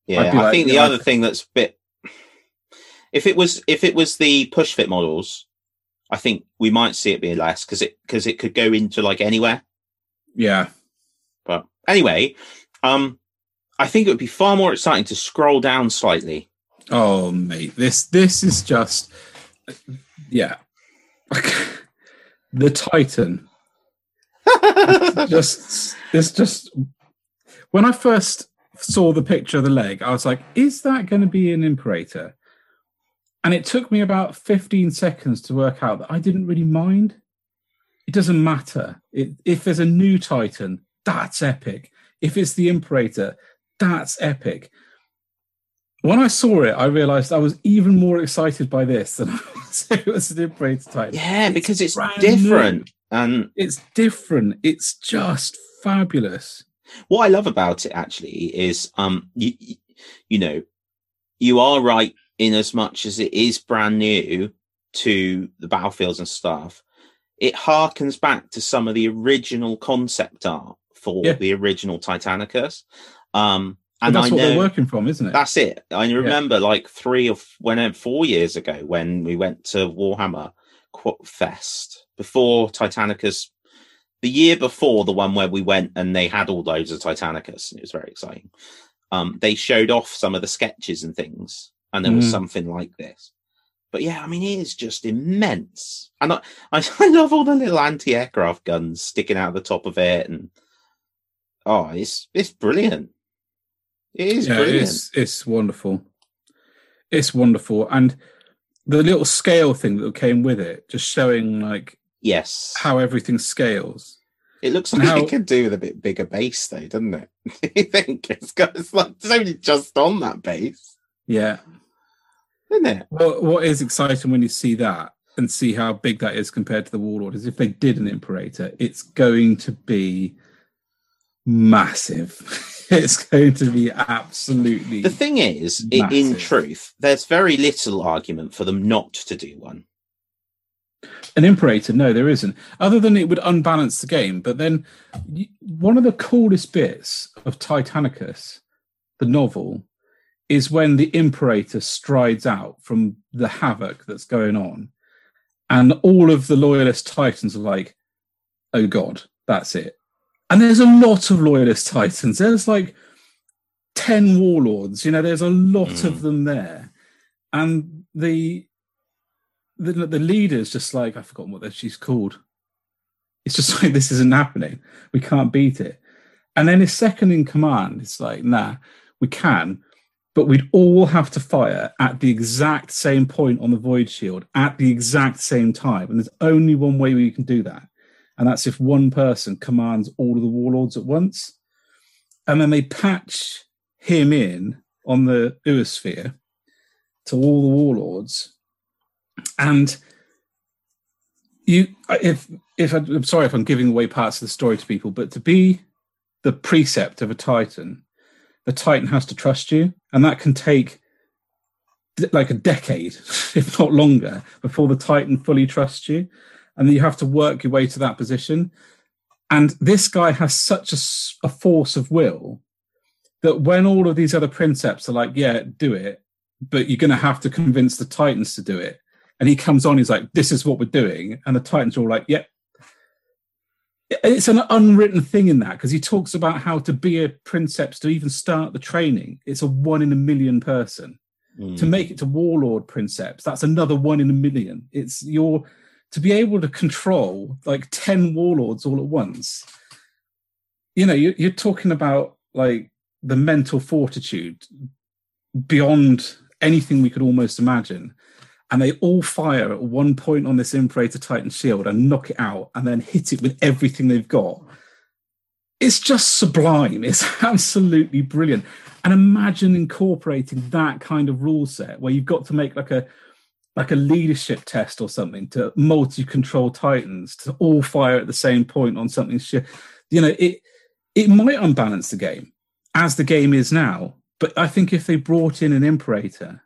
Yeah, I'd I like, think the like... other thing that's a bit, if it was if it was the push fit models, I think we might see it be less because it because it could go into like anywhere. Yeah, but anyway, um, I think it would be far more exciting to scroll down slightly. Oh mate, this this is just yeah, the Titan. just it's just when I first saw the picture of the leg, I was like, is that going to be an Imperator? And it took me about fifteen seconds to work out that I didn't really mind. It doesn't matter. It, if there's a new Titan, that's epic. If it's the Imperator, that's epic. When I saw it, I realised I was even more excited by this than I was if it was an Imperator Titan. Yeah, it's because it's different. New. And it's different. It's just fabulous. What I love about it actually is, um, you, you know, you are right in as much as it is brand new to the battlefields and stuff. It harkens back to some of the original concept art for yeah. the original Titanicus. Um, and well, that's I what know, they're working from, isn't it? That's it. I remember yeah. like three or f- when four years ago when we went to Warhammer Fest. Before Titanicus, the year before the one where we went and they had all those of Titanicus, and it was very exciting. Um, they showed off some of the sketches and things, and there mm. was something like this. But yeah, I mean, it is just immense. And I, I, I love all the little anti-aircraft guns sticking out of the top of it. And oh, it's it's brilliant. It is yeah, brilliant. It's, it's wonderful. It's wonderful. And the little scale thing that came with it, just showing like, yes, how everything scales. It looks like now, it could do with a bit bigger base, though, doesn't it? Do you think it's got? It's like it's only just on that base. Yeah, isn't it? Well, what is exciting when you see that and see how big that is compared to the Warlord is if they did an Imperator, it's going to be massive. It's going to be absolutely. The thing is, massive. in truth, there's very little argument for them not to do one. An Imperator, no, there isn't. Other than it would unbalance the game. But then one of the coolest bits of Titanicus, the novel, is when the Imperator strides out from the havoc that's going on. And all of the loyalist Titans are like, oh, God, that's it. And there's a lot of loyalist Titans. There's like ten warlords. You know, there's a lot mm. of them there. And the... The, the leader's just like, I've forgotten what she's called. It's just like, this isn't happening. We can't beat it. And then his second in command is like, nah, we can, but we'd all have to fire at the exact same point on the void shield at the exact same time. And there's only one way we can do that. And that's if one person commands all of the warlords at once. And then they patch him in on the Oosphere to all the warlords. And you, if if I'm sorry if I'm giving away parts of the story to people, but to be the precept of a Titan, the Titan has to trust you, and that can take like a decade, if not longer, before the Titan fully trusts you, and then you have to work your way to that position. And this guy has such a, a force of will that when all of these other Princeps are like, "Yeah, do it," but you're going to have to convince the Titans to do it. And he comes on, he's like, this is what we're doing. And the Titans are all like, yep. Yeah. It's an unwritten thing in that, because he talks about how to be a Princeps to even start the training. It's a one in a million person. Mm. To make it to Warlord Princeps, that's another one in a million. It's your, to be able to control like ten Warlords all at once. You know, you're, you're talking about like the mental fortitude beyond anything we could almost imagine. And they all fire at one point on this Imperator Titan shield and knock it out and then hit it with everything they've got. It's just sublime. It's absolutely brilliant. And imagine incorporating that kind of rule set where you've got to make like a like a leadership test or something to multi-control Titans to all fire at the same point on something. You know, it it might unbalance the game as the game is now. But I think if they brought in an Imperator,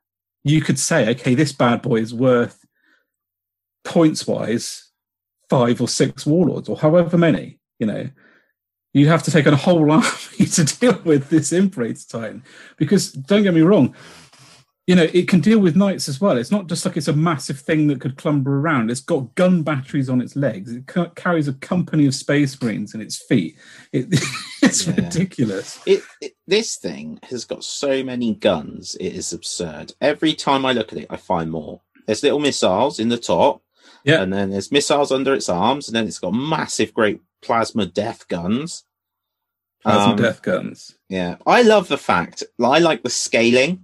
you could say, okay, this bad boy is worth points-wise five or six warlords or however many, you know. You have to take a whole army to deal with this Imperator Titan. Because don't get me wrong, you know, it can deal with knights as well. It's not just like it's a massive thing that could clumber around. It's got gun batteries on its legs. It carries a company of space marines in its feet. It, it's yeah. ridiculous. It, it, this thing has got so many guns. It is absurd. Every time I look at it, I find more. There's little missiles in the top. Yeah. And then there's missiles under its arms. And then it's got massive, great plasma death guns. Plasma um, death guns. Yeah. I love the fact. I like the scaling.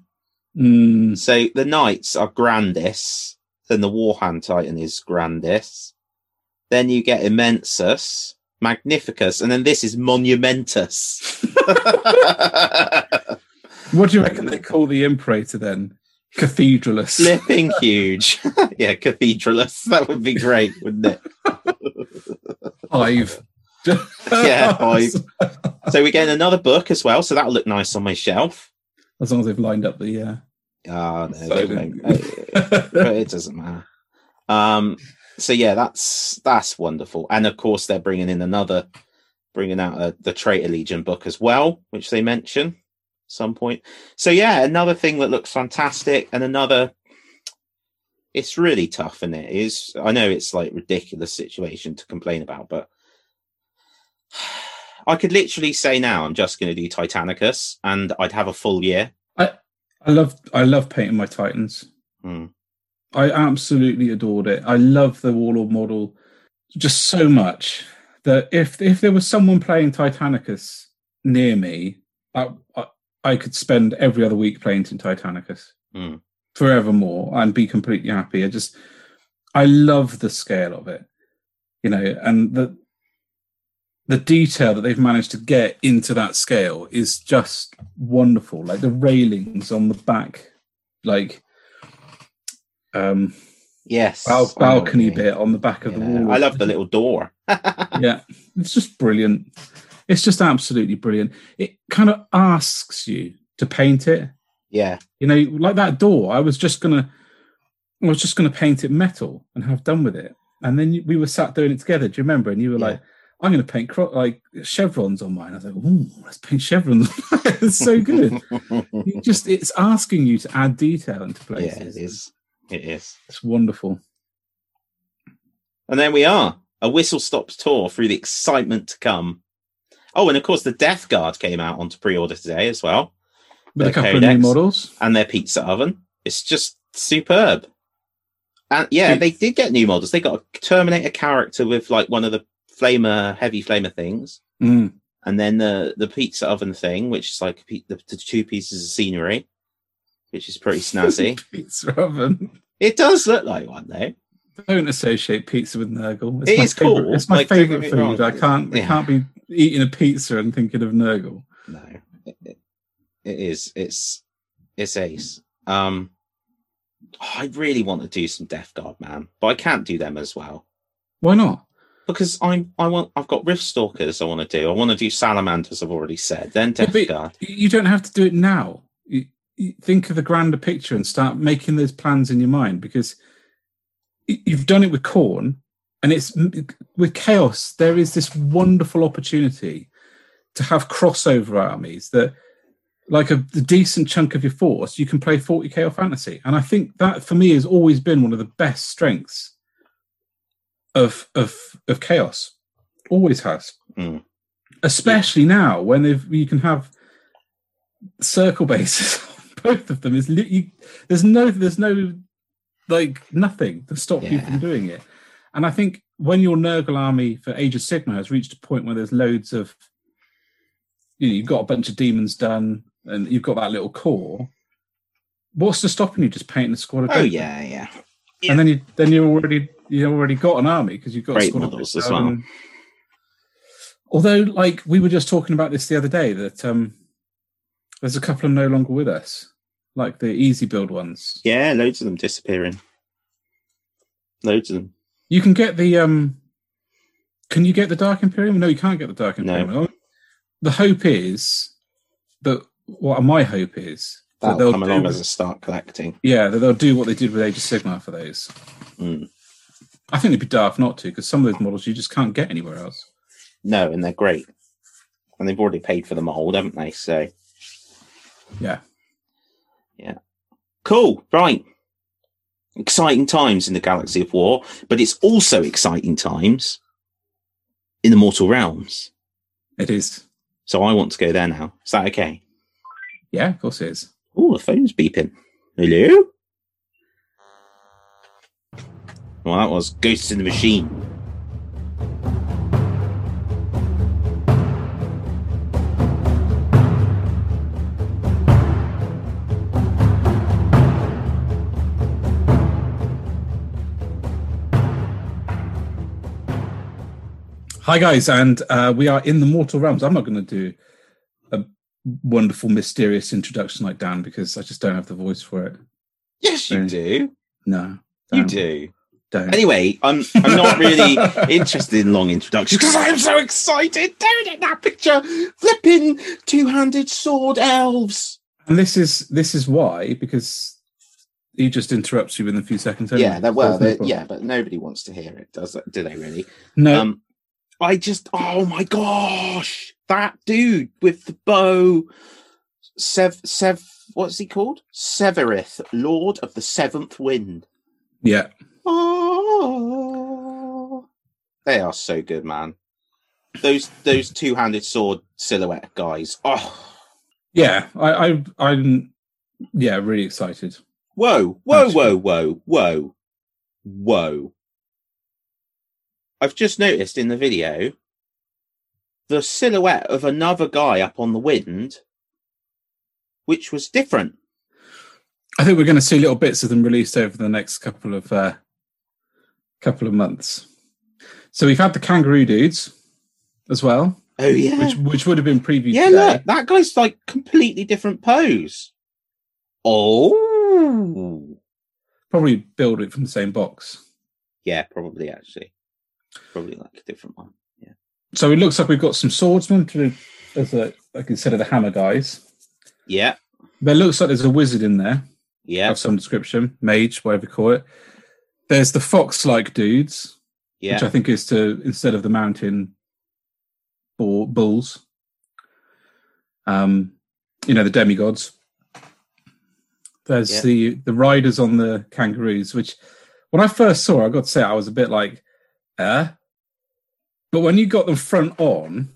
Mm. So the knights are Grandis, then the Warhand Titan is Grandis, then you get Immensus, Magnificus, and then this is Monumentus. What do you reckon they call the Imperator then? Cathedralus. Flipping huge. Yeah, Cathedralus. That would be great, wouldn't it? Five. Yeah, five. So we get another book as well, so that'll look nice on my shelf. As long as they've lined up the yeah. Uh, oh, no, so but it doesn't matter. Um, so yeah, that's that's wonderful, and of course they're bringing in another, bringing out a, the Traitor Legion book as well, which they mention at some point. So yeah, another thing that looks fantastic, and another. It's really tough, and it is. I know it's like ridiculous situation to complain about, but. I could literally say now I'm just going to do Titanicus and I'd have a full year. I, I love I love painting my Titans. Mm. I absolutely adored it. I love the Warlord model just so much that if if there was someone playing Titanicus near me, I I, I could spend every other week playing Titanicus mm. forevermore and be completely happy. I just I love the scale of it, you know, and the. the detail that they've managed to get into that scale is just wonderful. Like the railings on the back, like um yes bal- balcony bit on the back of yeah. the wall. I love the little door. Yeah, it's just brilliant. It's just absolutely brilliant. It kind of asks you to paint it. Yeah, you know, like that door. I was just gonna, I was just gonna paint it metal and have done with it. And then we were sat doing it together. Do you remember? And you were yeah. like, "I'm gonna paint cro- like chevrons on mine." I was like, "Ooh, let's paint chevrons." It's so good. It just, it's asking you to add detail into places. Yeah, it is. It is. It's wonderful. And there we are. A whistle stops tour through the excitement to come. Oh, and of course, the Death Guard came out onto pre-order today as well. With a couple codex, of new models. And their pizza oven. It's just superb. And yeah, they did get new models. They got a Terminator character with like one of the flamer, heavy flamer things. Mm. And then the, the pizza oven thing, which is like the, the two pieces of scenery, which is pretty snazzy. Pizza oven. It does look like one, though. Don't associate pizza with Nurgle. It's it is favorite, cool. It's my like, favourite food. Wrong. I can't, yeah. I can't be eating a pizza and thinking of Nurgle. No. It, it, It is. It's it's ace. Um, I really want to do some Death Guard, man, but I can't do them as well. Why not? Because I'm. I want. I've got Riftstalkers. I want to do. I want to do Salamanders. I've already said. Then Death yeah, Guard. You don't have to do it now. You, you think of the grander picture and start making those plans in your mind, because you've done it with Khorne, and it's with Chaos. There is this wonderful opportunity to have crossover armies that. Like a, a decent chunk of your force, you can play forty K or fantasy. And I think that, for me, has always been one of the best strengths of of, of Chaos. Always has. Mm. Especially yeah. now, when they've, you can have circle bases on both of them. It's, you, there's no, there's no like, nothing to stop yeah. you from doing it. And I think when your Nurgle army for Age of Sigmar has reached a point where there's loads of, you know, you've got a bunch of demons done, and you've got that little core. What's to stopping you just painting a squad of? Oh yeah, yeah, yeah. And then you then you already you already got an army because you've got great a squad models of as well. And, although, like we were just talking about this the other day, that um, there's a couple of no longer with us, like the easy build ones. Yeah, loads of them disappearing. Loads of them. You can get the um. Can you get the Dark Imperium? No, you can't get the Dark Imperium. No. The hope is that what well, my hope is That'll that they'll come along as a start collecting. Yeah, that they'll do what they did with Age of Sigmar for those. Mm. I think it'd be daft not to, because some of those models you just can't get anywhere else. No, and they're great, and they've already paid for the mold, haven't they? So, yeah, yeah, cool, right? Exciting times in the Galaxy of War, but it's also exciting times in the Mortal Realms. It is. So I want to go there now. Is that okay? Yeah, of course it is. Oh, the phone's beeping. Hello? Well, that was Ghosts in the Machine. Hi guys, and uh, we are in the Mortal Realms. I'm not going to do a wonderful, mysterious introduction like Dan, because I just don't have the voice for it. Yes, you so, do. No, don't. You do. Don't. Anyway, I'm I'm not really interested in long introductions because I'm so excited. Don't get that picture, flipping two-handed sword elves. And this is this is why, because he just interrupts you within a few seconds. Yeah, that well, no yeah, but nobody wants to hear it, does it? Do they really? No. Um, I just, oh my gosh, that dude with the bow, Sev, Sev, what's he called? Severith, Lord of the Seventh Wind. Yeah. Oh, they are so good, man. Those those two-handed sword silhouette guys. Oh, yeah, I, I I'm, yeah, really excited. Whoa, whoa, whoa, whoa, whoa, whoa. I've just noticed in the video the silhouette of another guy up on the wind, which was different. I think we're going to see little bits of them released over the next couple of uh, couple of months. So we've had the kangaroo dudes, as well. Oh yeah, which, which would have been previewed. Yeah, today. Look, that guy's like completely different pose. Oh, probably build it from the same box. Yeah, probably actually, probably like a different one. Yeah. So it looks like we've got some swordsmen to do, as a like instead of the hammer guys. Yeah. There looks like there's a wizard in there. Yeah. Of some description, mage, whatever you call it. There's the fox-like dudes. Yeah. Which I think is to instead of the mountain bull, bulls. Um, you know, the demigods. There's yeah. the the riders on the kangaroos, which when I first saw, I got to say I was a bit like, eh? But when you got them front on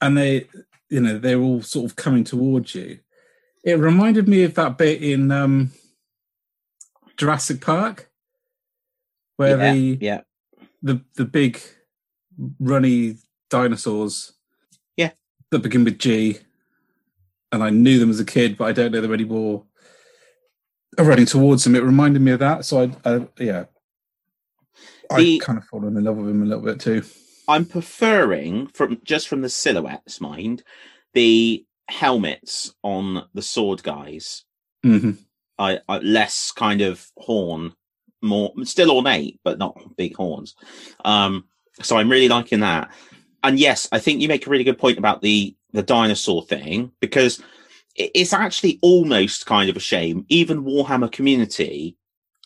and they you know, they're all sort of coming towards you. It reminded me of that bit in um, Jurassic Park, where yeah, the, yeah. the the big runny dinosaurs, yeah, that begin with G, and I knew them as a kid, but I don't know them anymore. Are running towards them. It reminded me of that, so I, I yeah, the, I kind of fallen in love with him a little bit too. I'm preferring from just from the silhouettes, mind the. helmets on the sword guys, mm-hmm. I, I less kind of horn, more still ornate but not big horns. Um, so I'm really liking that. And yes, I think you make a really good point about the the dinosaur thing, because it's actually almost kind of a shame. Even Warhammer community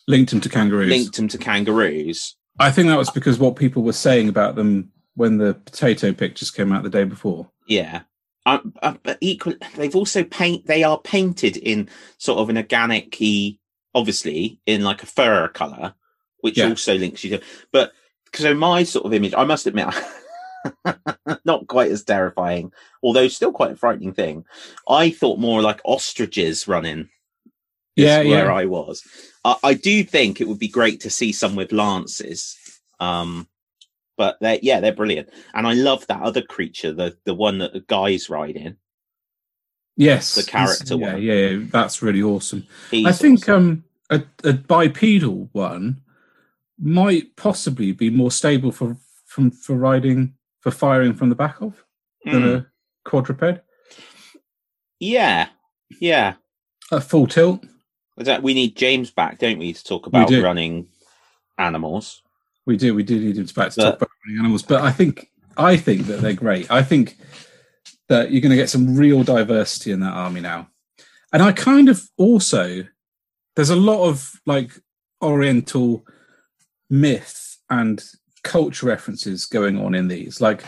linked them to kangaroos. Linked them to kangaroos. I think that was because what people were saying about them when the potato pictures came out the day before. Yeah. Uh, uh, but equally, they've also paint. They are painted in sort of an organic-y, obviously in like a fur color, which yeah. also links you to. But so my sort of image, I must admit, not quite as terrifying, although still quite a frightening thing. I thought more like ostriches running. Yeah, is where yeah. I was. Uh, I do think it would be great to see some with lances. Um, But they're, yeah, they're brilliant. And I love that other creature, the the one that the guy's riding. Yes. The character yeah, one. Yeah, yeah, that's really awesome. He's I think awesome. um, a, a bipedal one might possibly be more stable for, from, for riding, for firing from the back of than mm. a quadruped. Yeah, yeah. A full tilt. We need James back, don't we, to talk about running animals. We do, we do need him to back to talk about running animals, but I think I think that they're great. I think that you're going to get some real diversity in that army now, and I kind of also there's a lot of like Oriental myth and culture references going on in these. Like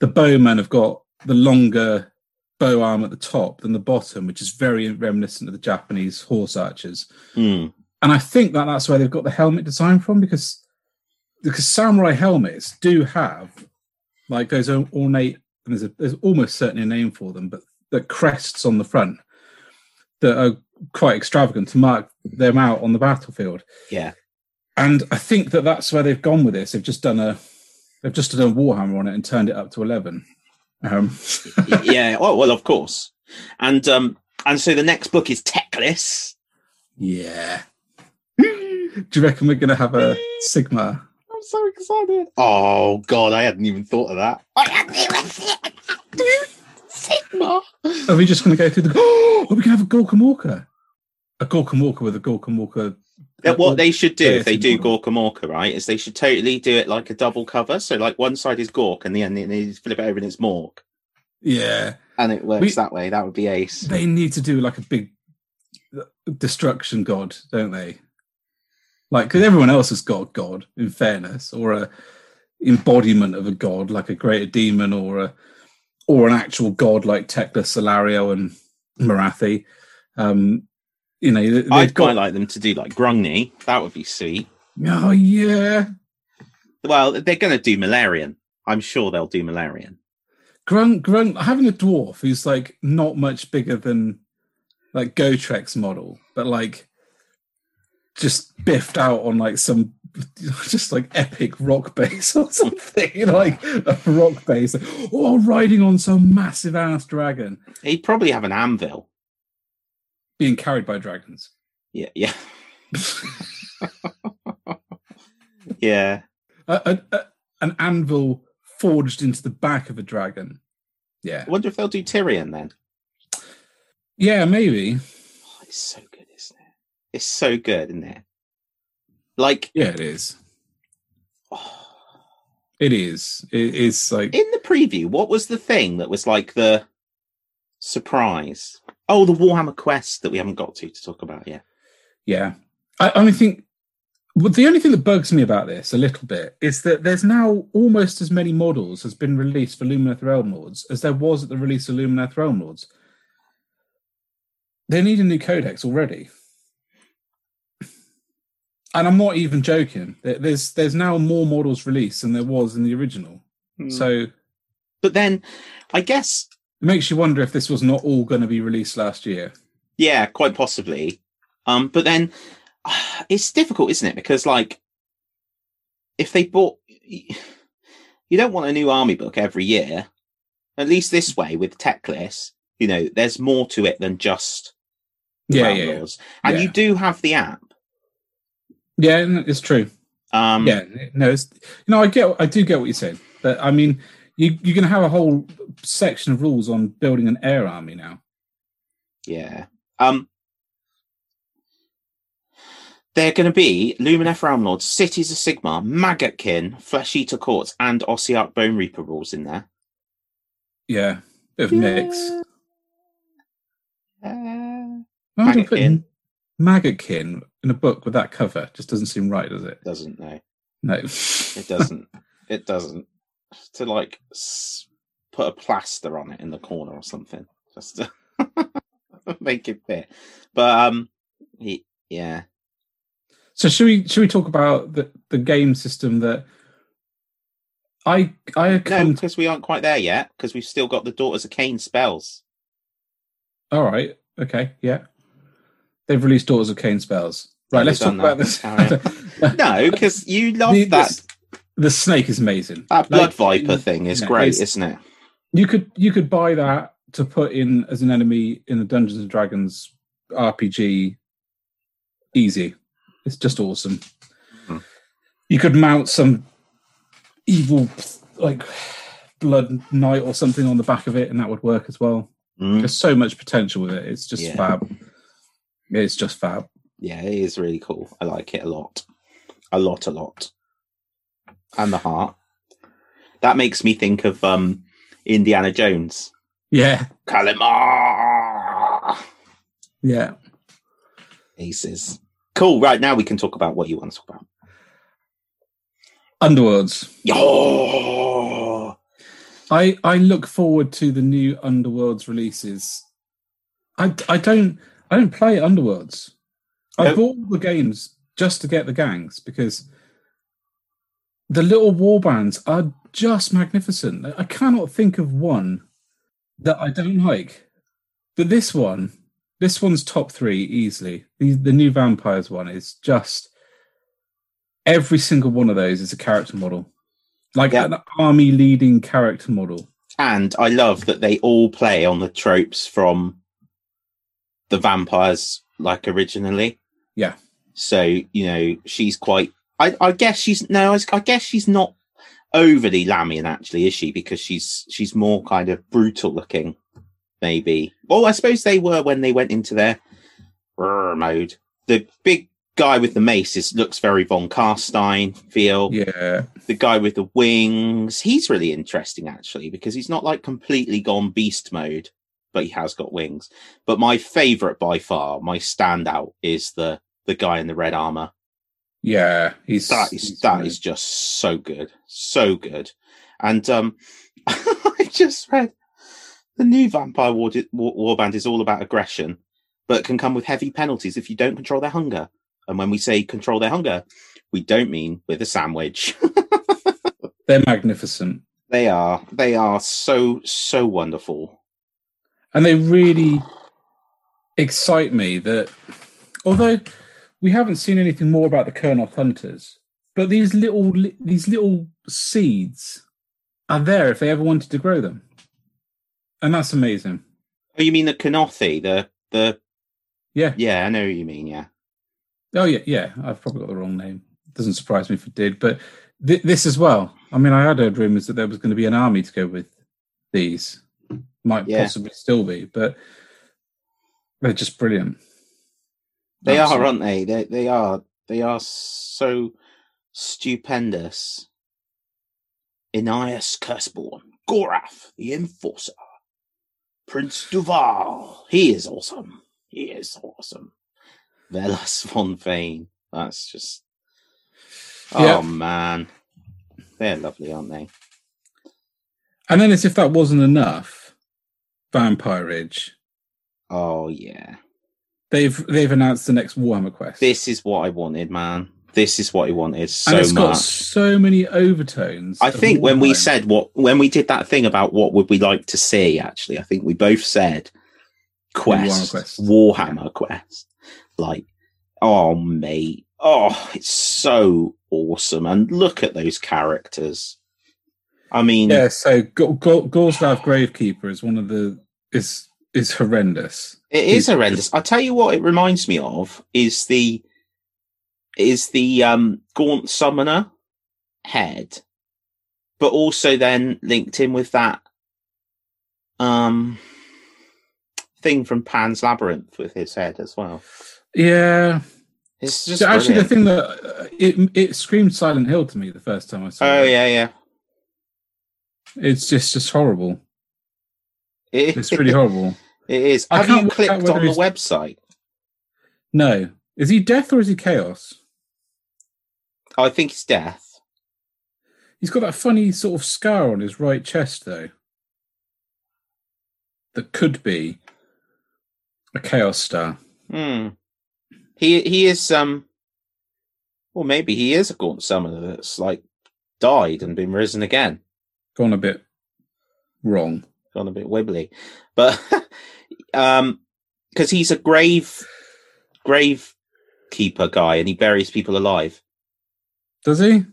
the bowmen have got the longer bow arm at the top than the bottom, which is very reminiscent of the Japanese horse archers, mm. and I think that that's where they've got the helmet design from, because. Because samurai helmets do have like those ornate, and there's, a, there's almost certainly a name for them, but the crests on the front that are quite extravagant to mark them out on the battlefield. Yeah, and I think that that's where they've gone with this. They've just done a, they've just done Warhammer on it and turned it up to eleven. Um. yeah, oh, well, of course, and um, and so the next book is Techless. Yeah, do you reckon we're going to have a Sigma? So excited. Oh god, I hadn't even thought of that. I hadn't even thought of that. Sigma. Are we just gonna go through the oh, we can have a Gorkamorka? A Gorkamorka with a Gorkamorka. Uh, what they should do if they do Gorkamorka, right, is they should totally do it like a double cover. So like one side is Gork and the end and they flip it over and it's Mork. Yeah. And it works we, that way. That would be ace. They need to do like a big destruction god, don't they? Like, because everyone else has got God, in fairness, or a embodiment of a God, like a greater demon, or a or an actual God like Tekla, Salario, and Marathi. Um, you know, I'd got... quite like them to do like Grungni. That would be sweet. Oh yeah. Well, they're going to do Malarian. I'm sure they'll do Malarian. Grung, Grung, having a dwarf who's like not much bigger than like Gotrek's model, but like. Just biffed out on like some just like epic rock bass or something, like a rock bass, or riding on some massive ass dragon. He'd probably have an anvil being carried by dragons. Yeah, yeah, yeah. A, a, a, an anvil forged into the back of a dragon. Yeah. I wonder if they'll do Tyrion then. Yeah, maybe. Oh, it's so good, isn't it? It's so good, isn't it? Like, yeah, it is. Oh. It is. It is like in the preview. What was the thing that was like the surprise? Oh, the Warhammer quest that we haven't got to to talk about yet. Yeah, I only think. Well, the only thing that bugs me about this a little bit is that there's now almost as many models has been released for Lumineth Realm Lords as there was at the release of Lumineth Realm Lords. They need a new codex already. And I'm not even joking. There's there's now more models released than there was in the original. Mm. So, but then, I guess... It makes you wonder if this was not all going to be released last year. Yeah, quite possibly. Um, but then, it's difficult, isn't it? Because, like, if they bought... You don't want a new army book every year. At least this way, with Techless, you know, there's more to it than just... Yeah, yeah, yeah. And yeah. You do have the app. Yeah, it's true. Um, yeah, no, it's, you know, I get, I do get what you're saying. But I mean, you, you're going to have a whole section of rules on building an air army now. Yeah, um, they're going to be Lumineth Realm Lords, Cities of Sigmar, Maggotkin, Flesh Eater Courts, and Ossiarch Bone Reaper rules in there. Yeah, bit of yeah. mix. Uh, Maggotkin. Maggotkin in a book with that cover just doesn't seem right, does it? Doesn't, no. No. It doesn't. It doesn't. To, like, s- put a plaster on it in the corner or something. Just to make it fit. But, um, he, yeah. So should we should we talk about the, the game system that I... I no, because we aren't quite there yet, because we've still got the Daughters of Cain spells. All right. Okay, yeah. They've released Daughters of Cain spells. Right, yeah, let's talk about this. No, because you love the, that. The, the snake is amazing. That blood like, viper thing is no, great, isn't it? You could you could buy that to put in as an enemy in a Dungeons and Dragons R P G. Easy. It's just awesome. Hmm. You could mount some evil, like, blood knight or something on the back of it, and that would work as well. Mm. There's so much potential with it. It's just yeah. fab. It's just fab. Yeah, it is really cool. I like it a lot. A lot, a lot. And the heart. That makes me think of um, Indiana Jones. Yeah. Kalimar! Yeah. Aces. Cool. Right, now we can talk about what you want to talk about. Underworlds. Oh! I, I look forward to the new Underworlds releases. I, I don't... I don't play Underworlds. Nope. I bought all the games just to get the gangs because the little warbands are just magnificent. I cannot think of one that I don't like. But this one, this one's top three easily. The, the new Vampires one is just... Every single one of those is a character model. Like yep. an army-leading character model. And I love that they all play on the tropes from... the vampires, like, originally. Yeah. So, you know, she's quite... I, I guess she's... No, I, I guess she's not overly lamian, actually, is she? Because she's she's more kind of brutal-looking, maybe. Well, I suppose they were when they went into their mode. The big guy with the mace is, looks very Von Karstein feel. Yeah. The guy with the wings, he's really interesting, actually, because he's not, like, completely gone beast mode. But he has got wings. But my favourite by far, my standout, is the the guy in the red armour. Yeah, he's that is he's that is just so good, so good. And um, I just read the new Vampire war, war, Warband is all about aggression, but can come with heavy penalties if you don't control their hunger. And when we say control their hunger, we don't mean with a sandwich. They're magnificent. They are. They are so so wonderful. And they really excite me that, although we haven't seen anything more about the Kurnoth Hunters, but these little these little seeds are there if they ever wanted to grow them, and that's amazing. Oh, you mean the Kurnothi, the the yeah, yeah, I know what you mean, yeah. Oh yeah, yeah. I've probably got the wrong name. It doesn't surprise me if it did, but th- this as well. I mean, I had heard rumours that there was going to be an army to go with these. Might yeah. possibly still be, but they're just brilliant. They Absolutely. are, aren't they? They they are. They are so stupendous. Enias Curseborn, Gorath, the Enforcer, Prince Duval. He is awesome. He is awesome. Velas von Vane. That's just... Oh, yeah. man. They're lovely, aren't they? And then as if that wasn't enough, Vampire Ridge. Oh, yeah. They've they've announced the next Warhammer quest. This is what I wanted, man. This is what I wanted so much. And it's much. got so many overtones. I think when we said what, when we did that thing about what would we like to see, actually, I think we both said quest, Warhammer quest. Warhammer quest. Like, oh, mate. Oh, it's so awesome. And look at those characters. I mean... Yeah, so Gorslav Gravekeeper is one of the... is is horrendous. It is He's, horrendous. I'll tell you what it reminds me of is the is the um, Gaunt Summoner head, but also then linked in with that um thing from Pan's Labyrinth with his head as well. Yeah... It's just so actually the thing that uh, it it screamed Silent Hill to me the first time I saw oh, it. Oh yeah, yeah. It's just just horrible. It it's really horrible. It is. Have you clicked on the he's... website? No. Is he Death or is he Chaos? Oh, I think he's Death. He's got that funny sort of scar on his right chest though. That could be a Chaos star. Hmm. He he is um, well maybe he is a Gaunt Summoner that's like died and been risen again. Gone a bit wrong. Gone a bit wibbly, but um, because he's a grave grave keeper guy and he buries people alive. Does he?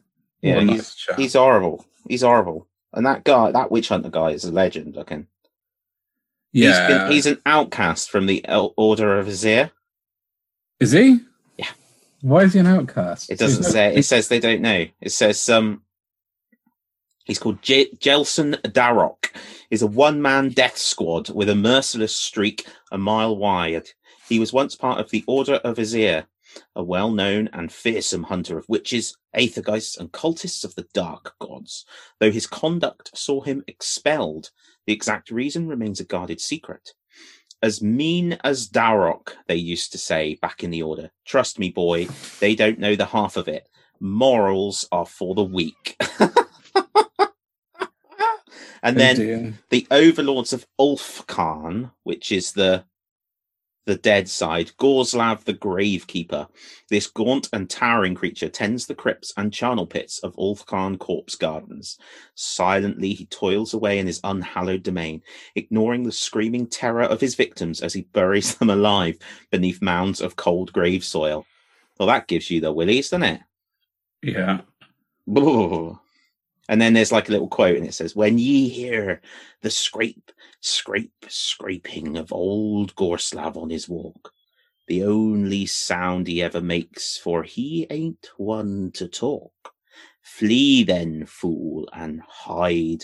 Yeah, he's, nice he's horrible. He's horrible, and that guy, that witch hunter guy, is a legend. Looking. Yeah, he's, been, he's an outcast from the Order of Azir. Is he? Yeah. Why is he an outcast? It doesn't say. It says they don't know. It says um, he's called J- Jelson Darrock. He's a one-man death squad with a merciless streak a mile wide. He was once part of the Order of Azir, a well-known and fearsome hunter of witches, aethergeists, and cultists of the dark gods. Though his conduct saw him expelled, the exact reason remains a guarded secret. As mean as Darrock, they used to say back in the Order. Trust me, boy, they don't know the half of it. Morals are for the weak. And oh then dear. The overlords of Ulfkhan, which is the the dead side, Gorslav the Gravekeeper. This gaunt and towering creature tends the crypts and charnel pits of Ulfkhan Corpse Gardens. Silently, he toils away in his unhallowed domain, ignoring the screaming terror of his victims as he buries them alive beneath mounds of cold grave soil. Well, that gives you the willies, doesn't it? Yeah. Blah. And then there's like a little quote and it says, when ye hear the scrape, scrape, scraping of old Gorslav on his walk, the only sound he ever makes, for he ain't one to talk. Flee then, fool, and hide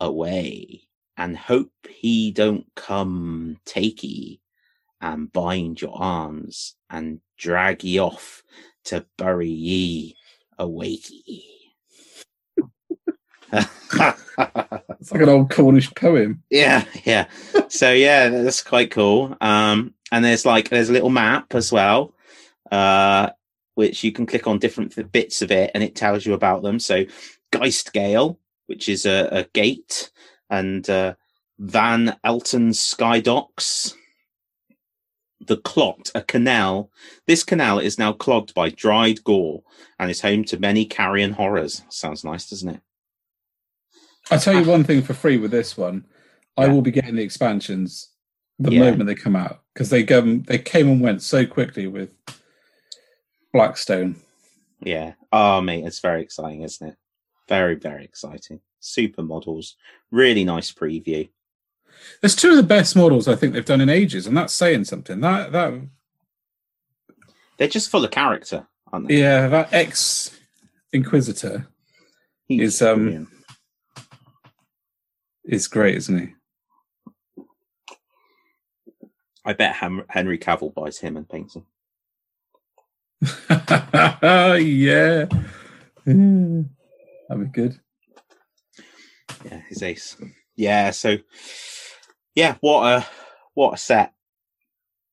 away, and hope he don't come take ye, and bind your arms, and drag ye off to bury ye awake ye. It's like an old Cornish poem. Yeah, yeah. So yeah, that's quite cool. Um, and there's like there's a little map as well, uh, which you can click on different bits of it, and it tells you about them. So Geistgale, which is a, a gate, and uh, Van Elton's Sky Docks. The Clot, a canal. This canal is now clogged by dried gore and is home to many carrion horrors. Sounds nice, doesn't it? I'll tell you one thing for free with this one. Yeah. I will be getting the expansions the yeah. moment they come out, because they um, they came and went so quickly with Blackstone. Yeah. Oh, mate, it's very exciting, isn't it? Very, very exciting. Super models. Really nice preview. There's two of the best models I think they've done in ages, and that's saying something. That that They're just full of character, aren't they? Yeah, that ex-Inquisitor. He's um, is great, isn't he? I bet Henry Cavill buys him and paints him. yeah. yeah. That'd be good. Yeah, his ace. Yeah, so yeah, what a what a set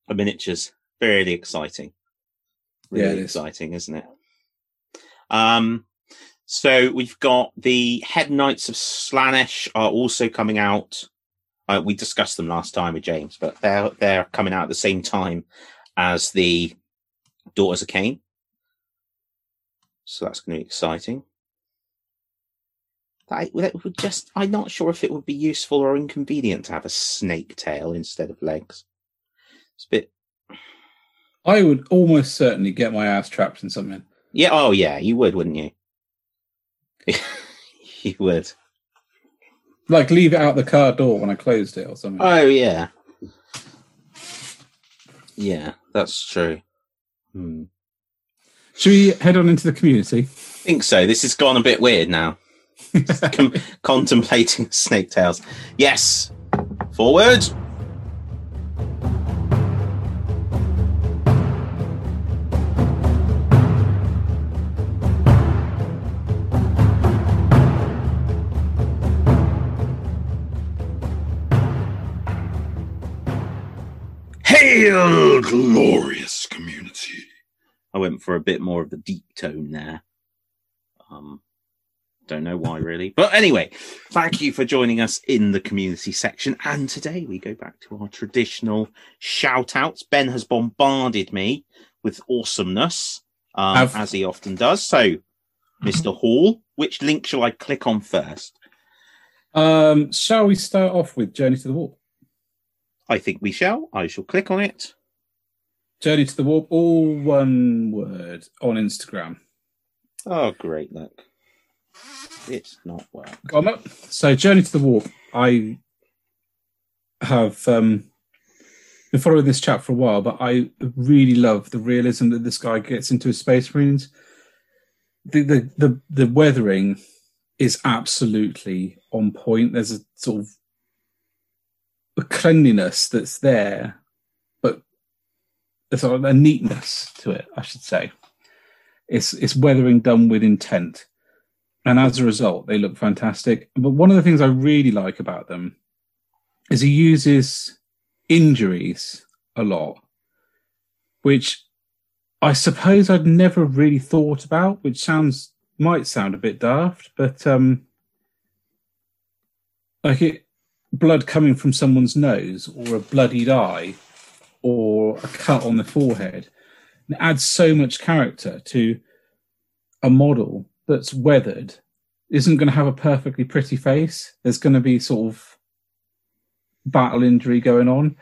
of miniatures. Really exciting. Really yeah, it exciting, is. Isn't it? Um so we've got the Head Knights of Slanesh are also coming out. Uh, we discussed them last time with James, but they're they're coming out at the same time as the Daughters of Cain. So that's gonna be exciting. That, that would just, I'm not sure if it would be useful or inconvenient to have a snake tail instead of legs. It's a bit. I would almost certainly get my ass trapped in something. Yeah. Oh, yeah. You would, wouldn't you? You would. Like leave it out the car door when I closed it or something. Oh, yeah. Yeah, that's true. Hmm. Should we head on into the community? I think so. This has gone a bit weird now. Con- contemplating snake tails. Yes, forward. Hail, glorious community. I went for a bit more of the deep tone there. Um. Don't know why, really. But anyway, thank you for joining us in the community section. And today we go back to our traditional shout-outs. Ben has bombarded me with awesomeness, um, as he often does. So, Mister Hall, which link shall I click on first? Um, shall we start off with Journey to the Warp? I think we shall. I shall click on it. Journey to the Warp, all one word, on Instagram. Oh, great, look. It's not work. So, Journey to the Warp. I have um, been following this chap for a while, but I really love the realism that this guy gets into his Space Marines. The the the, the weathering is absolutely on point. There's a sort of a cleanliness that's there, but there's sort of a neatness to it, I should say. It's it's weathering done with intent. And as a result, they look fantastic. But one of the things I really like about them is he uses injuries a lot, which I suppose I'd never really thought about, which sounds might sound a bit daft, but um, like it, blood coming from someone's nose or a bloodied eye or a cut on the forehead. It adds so much character to a model that's weathered isn't going to have a perfectly pretty face. There's going to be sort of battle injury going on.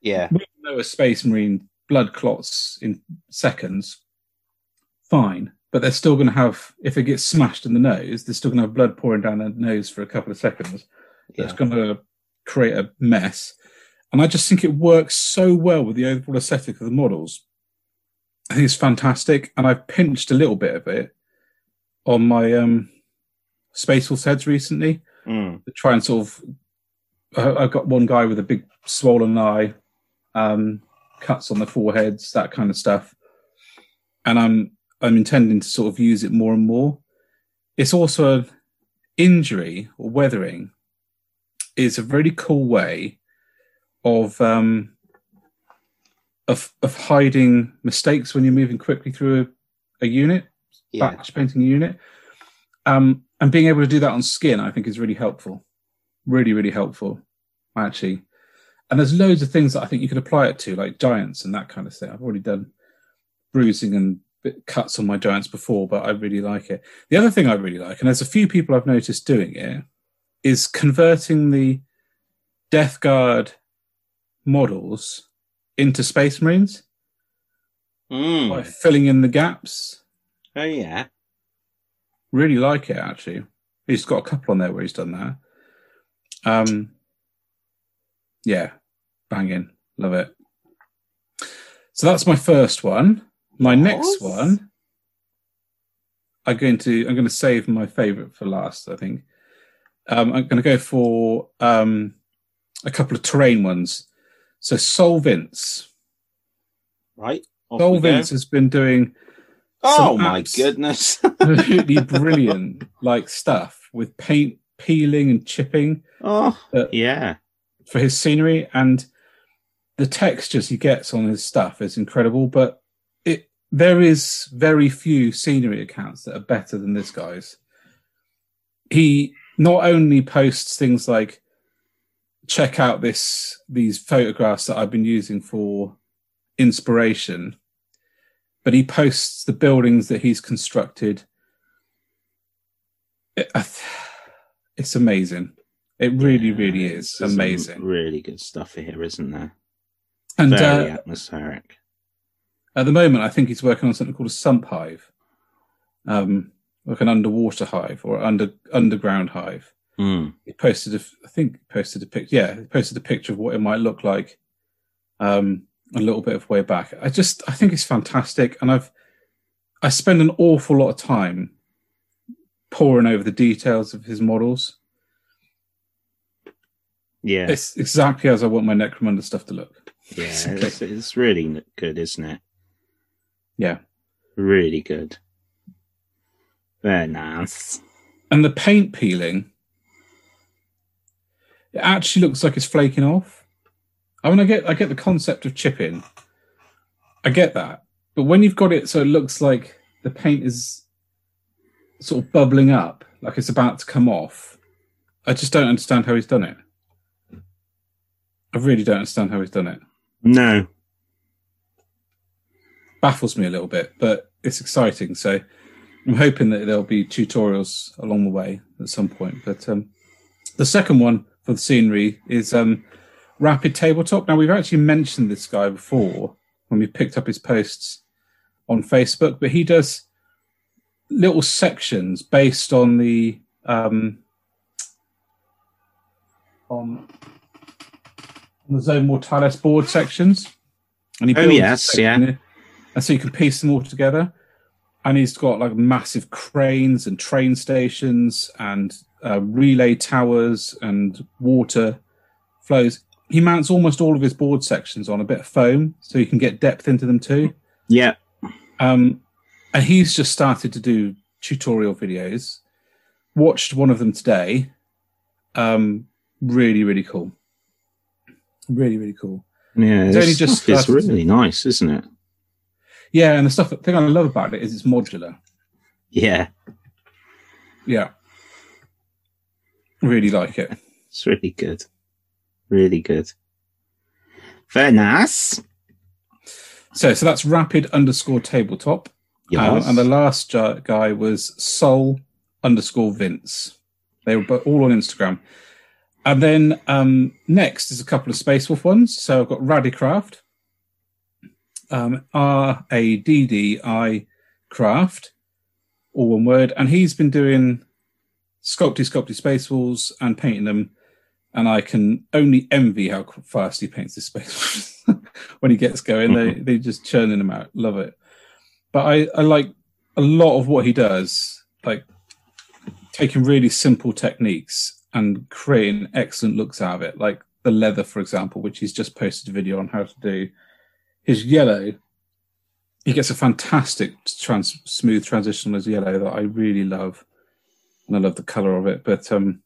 Yeah. We know a Space Marine blood clots in seconds. Fine. But they're still going to have, if it gets smashed in the nose, they're still going to have blood pouring down their nose for a couple of seconds. Yeah. That's going to create a mess. And I just think it works so well with the overall aesthetic of the models. I think it's fantastic. And I've pinched a little bit of it on my um, Space Wolf heads recently, mm. to try and sort of, I, I've got one guy with a big swollen eye, um, cuts on the foreheads, that kind of stuff, and I'm I'm intending to sort of use it more and more. It's also an injury or weathering is a really cool way of um, of of hiding mistakes when you're moving quickly through a, a unit. Yeah. Batch painting unit, um, and being able to do that on skin, I think, is really helpful. Really, really helpful, actually. And there's loads of things that I think you could apply it to, like giants and that kind of thing. I've already done bruising and bit cuts on my giants before, but I really like it. The other thing I really like, and there's a few people I've noticed doing it, is converting the Death Guard models into Space Marines mm. by filling in the gaps. Oh, yeah. Really like it, actually. He's got a couple on there where he's done that. Um, yeah, banging. Love it. So that's my first one. My next one I'm going to I'm going to save my favourite for last. I think um, I'm going to go for um, a couple of terrain ones. So Solvents, right? Solvents has been doing. Oh my goodness! Absolutely brilliant, like stuff with paint peeling and chipping. Oh uh, yeah, for his scenery, and the textures he gets on his stuff is incredible. But it there is very few scenery accounts that are better than this guy's. He not only posts things like, check out this these photographs that I've been using for inspiration, but he posts the buildings that he's constructed. It, it's amazing. It really, yeah, really is amazing. Really good stuff here, isn't there? And very uh, atmospheric. At the moment, I think he's working on something called a sump hive, um, like an underwater hive or under underground hive. Mm. He posted, a, I think, posted a picture. Yeah, he posted a picture of what it might look like. Um, a little bit of way back. I just, I think it's fantastic, and I've, I spend an awful lot of time poring over the details of his models. Yeah, it's exactly as I want my Necromunda stuff to look. Yeah, it's, it's really good, isn't it? Yeah, really good. Very nice. And the paint peeling, it actually looks like it's flaking off. I mean, I get, I get the concept of chipping. I get that, but when you've got it so it looks like the paint is sort of bubbling up, like it's about to come off, I just don't understand how he's done it. I really don't understand how he's done it. No, baffles me a little bit, but it's exciting. So I'm hoping that there'll be tutorials along the way at some point. But um, the second one for the scenery is. Um, Rapid Tabletop. Now, we've actually mentioned this guy before when we picked up his posts on Facebook, but he does little sections based on the um, on, on the Zone Mortalis board sections. And he builds oh, yes, yeah. And so you can piece them all together. And he's got like massive cranes and train stations and uh, relay towers and water flows. He mounts almost all of his board sections on a bit of foam, so you can get depth into them too. Yeah. Um, and he's just started to do tutorial videos. Watched one of them today. Um, really, really cool. Really, really cool. Yeah, it's, only just stuff is really nice, isn't it? Yeah, and the stuff the thing I love about it is it's modular. Yeah. Yeah. Really like it. It's really good. Really good. Very nice. So, so that's Rapid underscore Tabletop. Yes. Um, and the last guy was Sol underscore Vince. They were all on Instagram. And then um, next is a couple of Space Wolf ones. So I've got Radicraft, um, R A D D I Craft, all one word. And he's been doing sculpty, sculpty Space Wolves and painting them. And I can only envy how fast he paints his space when he gets going. They they just churning him out. Love it. But I, I like a lot of what he does, like taking really simple techniques and creating excellent looks out of it. Like the leather, for example, which he's just posted a video on how to do. His yellow, he gets a fantastic trans smooth transition on his yellow that I really love. And I love the colour of it. But um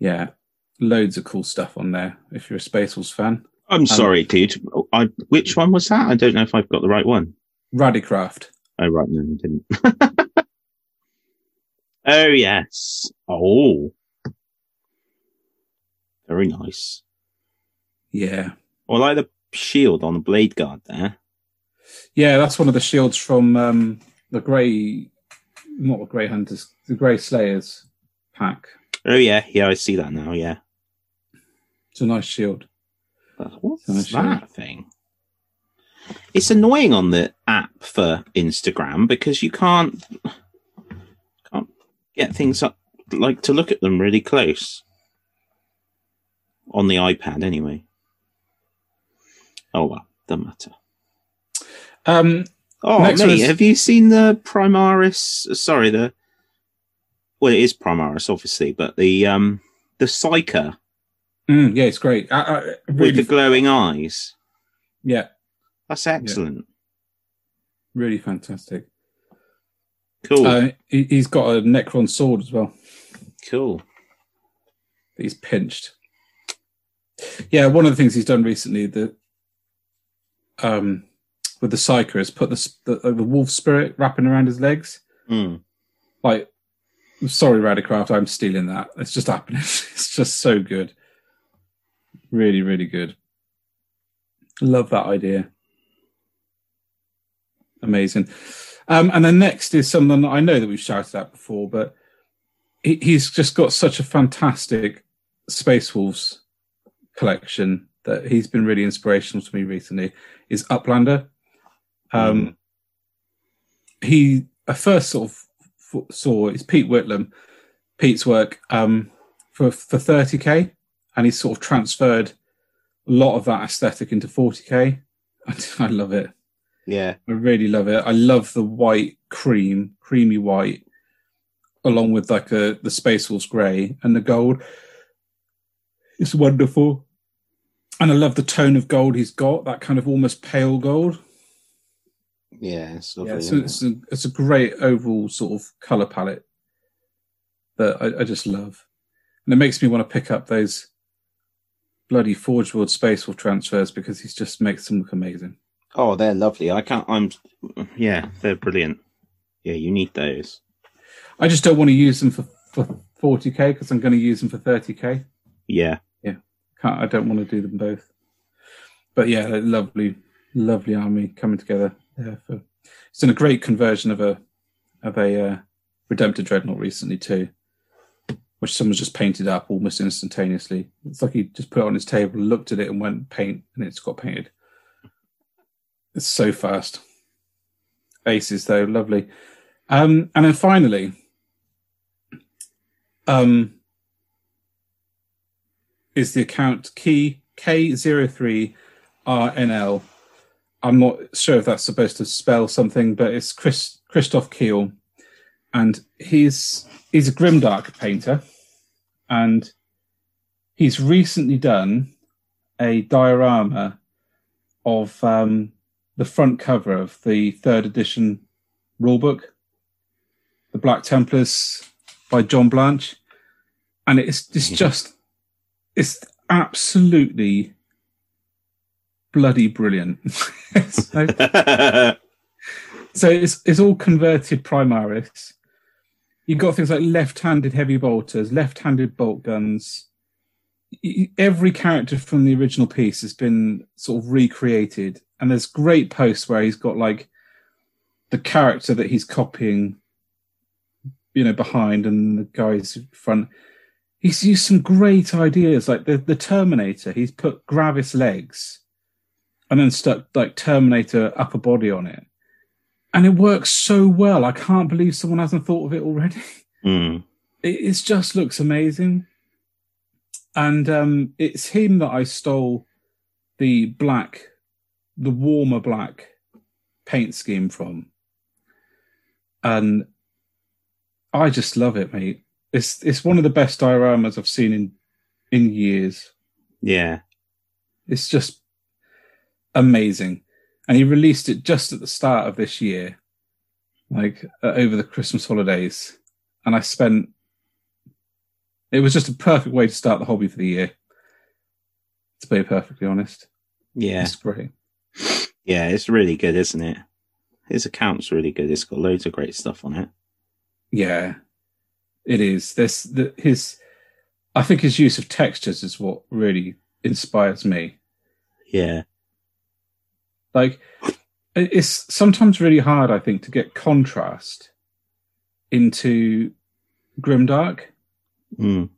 yeah, loads of cool stuff on there if you're a Space Wolves fan. I'm um, sorry, dude. I, which one was that? I don't know if I've got the right one. Radicraft. Oh, right. No, I didn't. Oh, yes. Oh. Very nice. Yeah. I like the shield on the Blade Guard there. Yeah, that's one of the shields from um, the Grey... Not the Grey Hunters. The Grey Slayers pack. Oh, yeah. Yeah, I see that now, yeah. It's a nice shield. What's nice that shield. thing? It's annoying on the app for Instagram because you can't, can't get things up, like to look at them really close. On the iPad, anyway. Oh, well, doesn't matter. Um, Oh, Next mate, was... have you seen the Primaris? Sorry, the well, it is Primaris, obviously, but the um, the Psyker. Mm, yeah, it's great. I, I, really with the glowing eyes. Yeah, that's excellent. Yeah. Really fantastic. Cool. Uh, he, he's got a Necron sword as well. Cool. He's pinched. Yeah, one of the things he's done recently that um, with the Psyker is put the the, the wolf spirit wrapping around his legs. Mm. Like, sorry, Radicraft, I'm stealing that. It's just happening. It's just so good. Really, really good. Love that idea. Amazing. Um, and then next is someone I know that we've shouted at before, but he, he's just got such a fantastic Space Wolves collection that he's been really inspirational to me recently, is Uplander. Um, mm. He, I first sort of saw, it's Pete Whitlam, Pete's work um, for, for thirty K, and he's sort of transferred a lot of that aesthetic into forty K. I, I love it. Yeah, I really love it. I love the white cream, creamy white, along with like a, the Space Wolves grey and the gold. It's wonderful. And I love the tone of gold he's got, that kind of almost pale gold. Yeah, it's lovely. Yeah, so it's, a, it's a great overall sort of colour palette that I, I just love. And it makes me want to pick up those bloody Forge World Space Wolf transfers because he just makes them look amazing. Oh, they're lovely. I can't, I'm, yeah, they're brilliant. Yeah, you need those. I just don't want to use them for, for forty K because I'm going to use them for thirty K. Yeah. Yeah. Can't, I don't want to do them both. But yeah, lovely, lovely army coming together. Yeah, for, it's done a great conversion of a, of a uh, Redemptor Dreadnought recently too, which someone's just painted up almost instantaneously. It's like he just put it on his table, looked at it and went paint, and it's got painted. It's so fast. Aces, though, lovely. Um, and then finally, um, is the account key K zero three R N L. I'm not sure if that's supposed to spell something, but it's Chris, Christoph Kiel. And he's, he's a Grimdark painter. And he's recently done a diorama of... Um, the front cover of the third edition rulebook, The Black Templars by John Blanche. And it's, it's just, it's absolutely bloody brilliant. so, so it's, it's all converted Primaris. You've got things like left-handed heavy bolters, left-handed bolt guns. Every character from the original piece has been sort of recreated. And there's great posts where he's got like the character that he's copying, you know, behind and the guys in front. He's used some great ideas, like the, the Terminator. He's put Gravis legs and then stuck like Terminator upper body on it. And it works so well. I can't believe someone hasn't thought of it already. Mm. It it's just looks amazing. And um, it's him that I stole the black... the warmer black paint scheme from. And I just love it, mate. It's it's one of the best dioramas I've seen in, in years. Yeah. It's just amazing. And he released it just at the start of this year, like uh, over the Christmas holidays. And I spent, it was just a perfect way to start the hobby for the year, to be perfectly honest. Yeah. It's great. Yeah, it's really good, isn't it? His account's really good. It's got loads of great stuff on it. Yeah, it is. This the, his, I think his use of textures is what really inspires me. Yeah, like it's sometimes really hard, I think, to get contrast into Grimdark. Mm.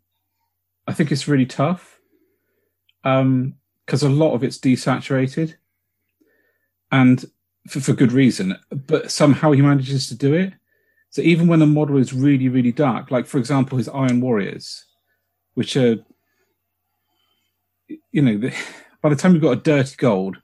I think it's really tough because um, a lot of it's desaturated. And for, for good reason, but somehow he manages to do it. So even when the model is really, really dark, like, for example, his Iron Warriors, which are, you know, by the time you've got a dirty gold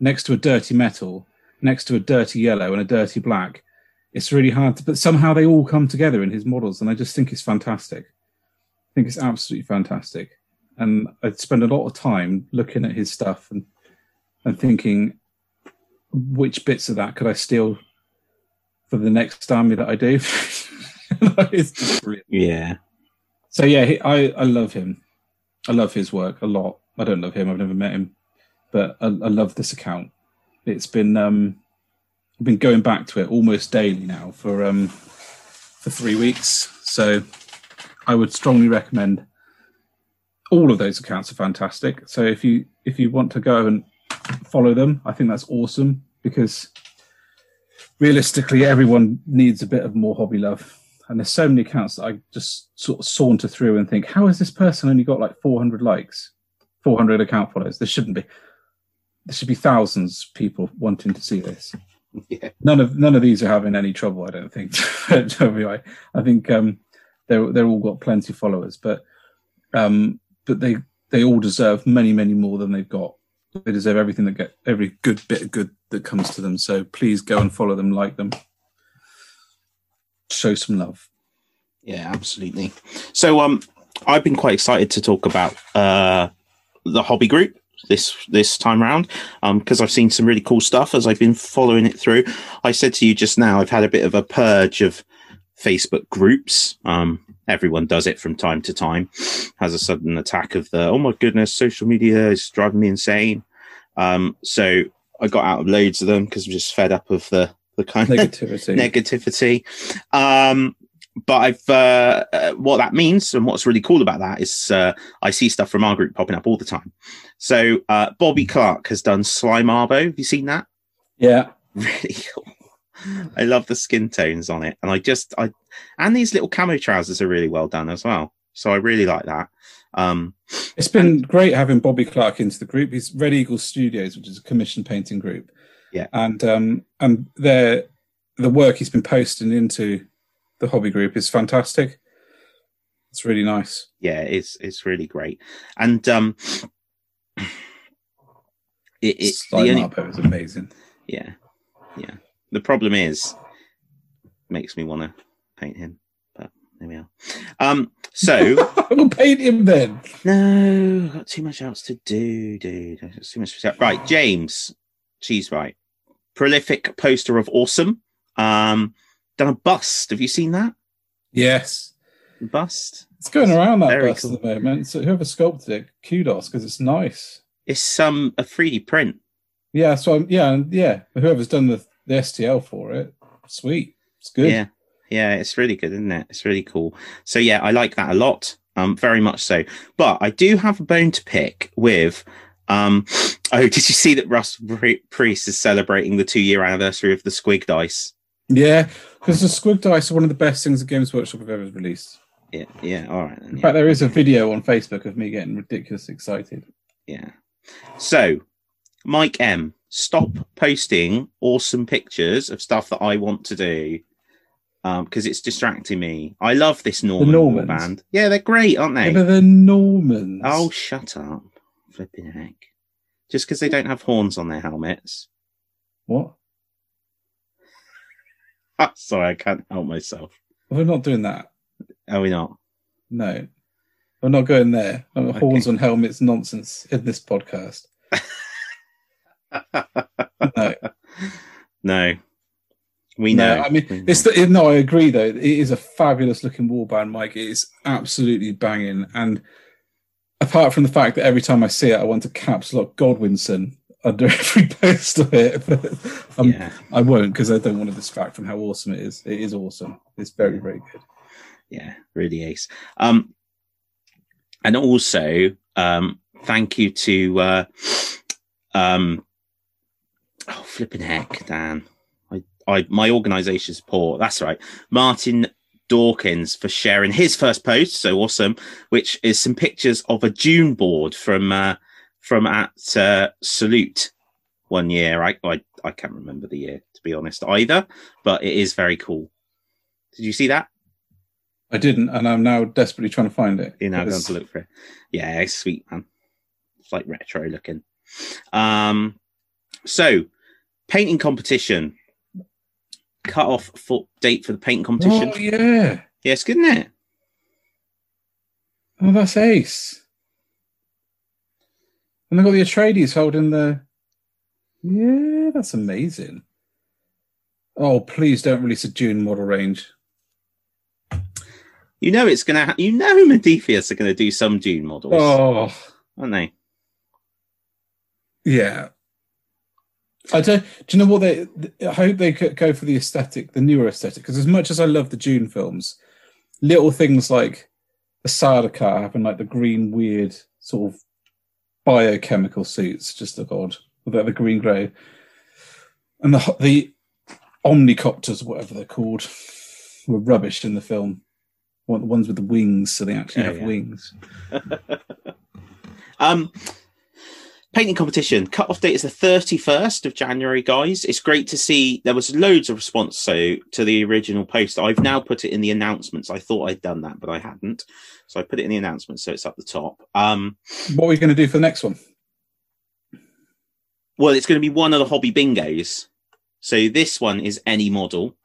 next to a dirty metal, next to a dirty yellow and a dirty black, it's really hard to, but somehow they all come together in his models, and I just think it's fantastic. I think it's absolutely fantastic. And I spend a lot of time looking at his stuff and and thinking, which bits of that could I steal for the next army that I do? It's just brilliant. Yeah. So yeah, he, I, I love him. I love his work a lot. I don't love him, I've never met him, but I, I love this account. It's been um, I've been going back to it almost daily now for um, for three weeks. So I would strongly recommend. All of those accounts are fantastic. So if you if you want to go and follow them, I think that's awesome, because realistically, everyone needs a bit of more hobby love. And there's so many accounts that I just sort of saunter through and think, how has this person only got like four hundred likes, four hundred account follows? There shouldn't be. There should be thousands of people wanting to see this. Yeah. None of none of these are having any trouble, I don't think. I, I think um, they're they're all got plenty of followers, but um, but they they all deserve many many more than they've got. They deserve everything that get every good bit of good that comes to them. So please go and follow them, like them, show some love. Yeah, absolutely. So um, I've been quite excited to talk about uh the hobby group this this time around, um because I've seen some really cool stuff as I've been following it through. I said to you just now, I've had a bit of a purge of Facebook groups. Um, everyone does it from time to time. Has a sudden attack of the, oh my goodness, social media is driving me insane. Um, so I got out of loads of them because I'm just fed up of the the kind negativity. of negativity. Um, but I've uh, uh, what that means and what's really cool about that is uh, I see stuff from our group popping up all the time. So uh, Bobby Clark has done Slime Arbo. Have you seen that? Yeah, really cool. I love the skin tones on it, and I just I and these little camo trousers are really well done as well. So I really like that. Um, it's been and, great having Bobby Clark into the group. He's Red Eagle Studios, which is a commission painting group. Yeah, and um, and the the work he's been posting into the hobby group is fantastic. It's really nice. Yeah, it's it's really great, and um, it, it's the only... Marpo is amazing. Yeah, yeah. The problem is, makes me want to paint him, but there we are. Um, so we'll paint him then. No, I've got too much else to do, dude. I've got too much to... Right, James, she's right. Prolific poster of awesome. Um, done a bust. Have you seen that? Yes. Bust. It's going That's around that bust cool. at the moment. So whoever sculpted it, kudos, because it's nice. It's some um, a three D print. Yeah. So I'm, yeah, yeah. Whoever's done the. The S T L for it, sweet, it's good. Yeah, yeah, it's really good, isn't it? It's really cool. So yeah, I like that a lot, um, very much so. But I do have a bone to pick with. Um, oh, did you see that Russ Priest is celebrating the two-year anniversary of the Squig Dice? Yeah, because the Squig Dice are one of the best things that Games Workshop have ever released. Yeah, yeah, all right. Then, yeah. In fact, there is a video on Facebook of me getting ridiculously excited. Yeah. So, Mike M. Stop posting awesome pictures of stuff that I want to do, um, because it's distracting me. I love this Norman band. Yeah, they're great, aren't they? Yeah, but they're Normans. Oh, shut up. Flipping heck. Just because they don't have horns on their helmets. What? Oh, sorry, I can't help myself. We're not doing that. Are we not? No. We're not going there. Oh, okay. Horns on helmets nonsense in this podcast. no, no, we know. No, I mean, it's the, no. I agree, though. It is a fabulous looking warband, Mike. It is absolutely banging. And apart from the fact that every time I see it, I want to caps lock Godwinson under every post of it. But um, yeah. I won't, because I don't want to distract from how awesome it is. It is awesome. It's very, very good. Yeah, really ace. Um, and also, um, thank you to. Uh, um, Oh, flipping heck, Dan. I, I, my organisation's poor. That's right. Martin Dawkins for sharing his first post. So awesome, which is some pictures of a June board from uh, from at uh, Salute one year. I, I I can't remember the year, to be honest, either, but it is very cool. Did you see that? I didn't, and I'm now desperately trying to find it. You're now going to look for it. Yeah, it's sweet, man. It's like retro looking. Um, so... Painting competition. Cut off for date for the painting competition. Oh, yeah. Yeah, it's good, isn't it? Oh, that's ace. And they've got the Atreides holding the... Yeah, that's amazing. Oh, please don't release a Dune model range. You know it's going to... Ha- you know Modiphius are going to do some Dune models. Oh. Aren't they? Yeah. I don't. Do you know what they? I hope they go for the aesthetic, the newer aesthetic. Because as much as I love the Dune films, little things like the Sardaukar having like the green, weird sort of biochemical suits just look odd without the green grey, and the the omnicopters, whatever they're called, were rubbish in the film. Well, the ones with the wings, so they actually oh, have yeah. wings. um. Painting competition. Cut-off date is the thirty-first of January, guys. It's great to see. There was loads of response so, to the original post. I've now put it in the announcements. I thought I'd done that, but I hadn't. So I put it in the announcements, so it's up the top. Um, what are we going to do for the next one? Well, it's going to be one of the hobby bingos. So this one is any model.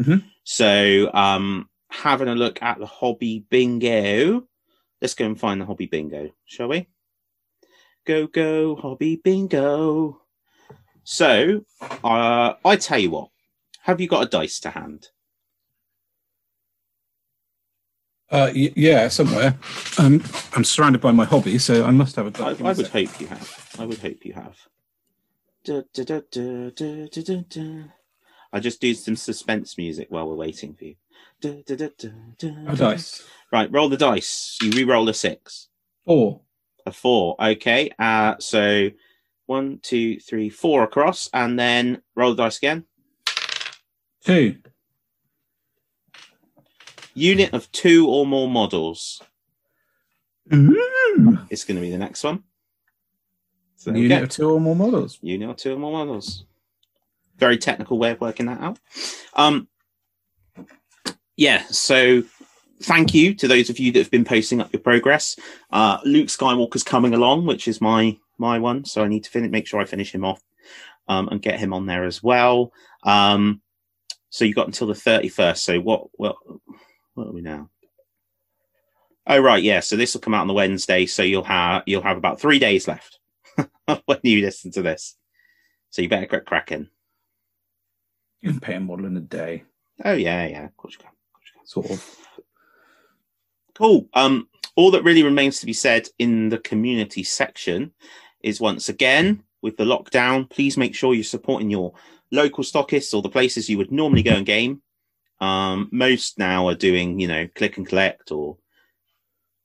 Mm-hmm. So um, having a look at the hobby bingo. Let's go and find the hobby bingo, shall we? Go, go, hobby bingo. So, uh, I tell you what. Have you got a dice to hand? Uh, y- yeah, somewhere. Um, I'm surrounded by my hobby, so I must have a dice. I, I would hope you have. I would hope you have. Da, da, da, da, da, da, da. I just do some suspense music while we're waiting for you. Da, da, da, da, da, a dice. Right, roll the dice. You re-roll a six. Four. A four, okay. Uh, so one, two, three, four across, and then roll the dice again. Two. Unit of two or more models. Ooh. It's going to be the next one. So unit of two or more models. Unit of two or more models. Very technical way of working that out. Um, yeah, so... Thank you to those of you that have been posting up your progress. Uh, Luke Skywalker's coming along, which is my my one, so I need to fin- make sure I finish him off um, and get him on there as well. Um, so you got until the thirty-first. So what, what what are we now? Oh right, yeah. So this will come out on the Wednesday, so you'll have you'll have about three days left when you listen to this. So you better get cracking. You can pay a model in a day. Oh yeah, yeah. Of course you can. Of course you can. Sort of. Cool. Um, all that really remains to be said in the community section is, once again, with the lockdown, please make sure you're supporting your local stockists or the places you would normally go and game. Um, most now are doing, you know, click and collect or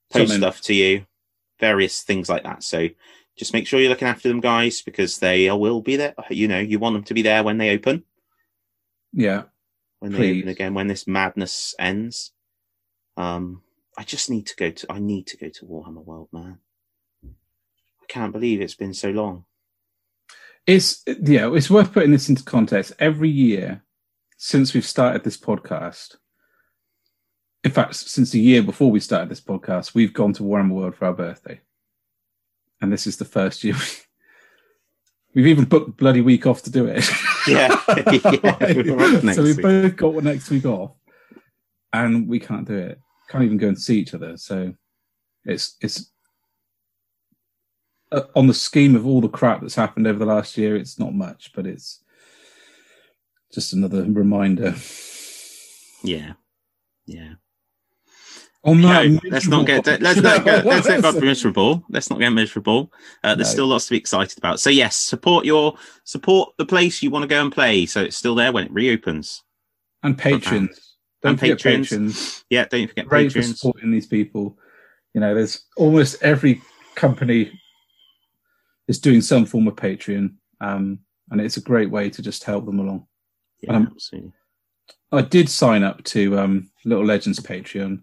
post Something. stuff to you, various things like that. So just make sure you're looking after them, guys, because they will be there. You know, you want them to be there when they open. Yeah. When please. they open again, when this madness ends. Um. I just need to go to, I need to go to Warhammer World, man. I can't believe it's been so long. It's, yeah, it's worth putting this into context. Every year since we've started this podcast, in fact, since the year before we started this podcast, we've gone to Warhammer World for our birthday. And this is the first year. We've even booked a bloody week off to do it. Yeah. yeah. So we've both got the next week off and we can't do it. Can't even go and see each other, so it's it's uh, on the scheme of all the crap that's happened over the last year, it's not much, but it's just another reminder. Yeah, yeah. Oh no! no let's not get de- let's not get let's not get miserable. Let's not get miserable. Uh, there's no. still lots to be excited about. So yes, support your support the place you want to go and play, so it's still there when it reopens. And patrons. Okay. Don't and patrons. patrons. Yeah, don't forget Great patrons. For supporting these people. You know, there's almost every company is doing some form of Patreon, um, and it's a great way to just help them along. Yeah, um, absolutely. I did sign up to um, Little Legends Patreon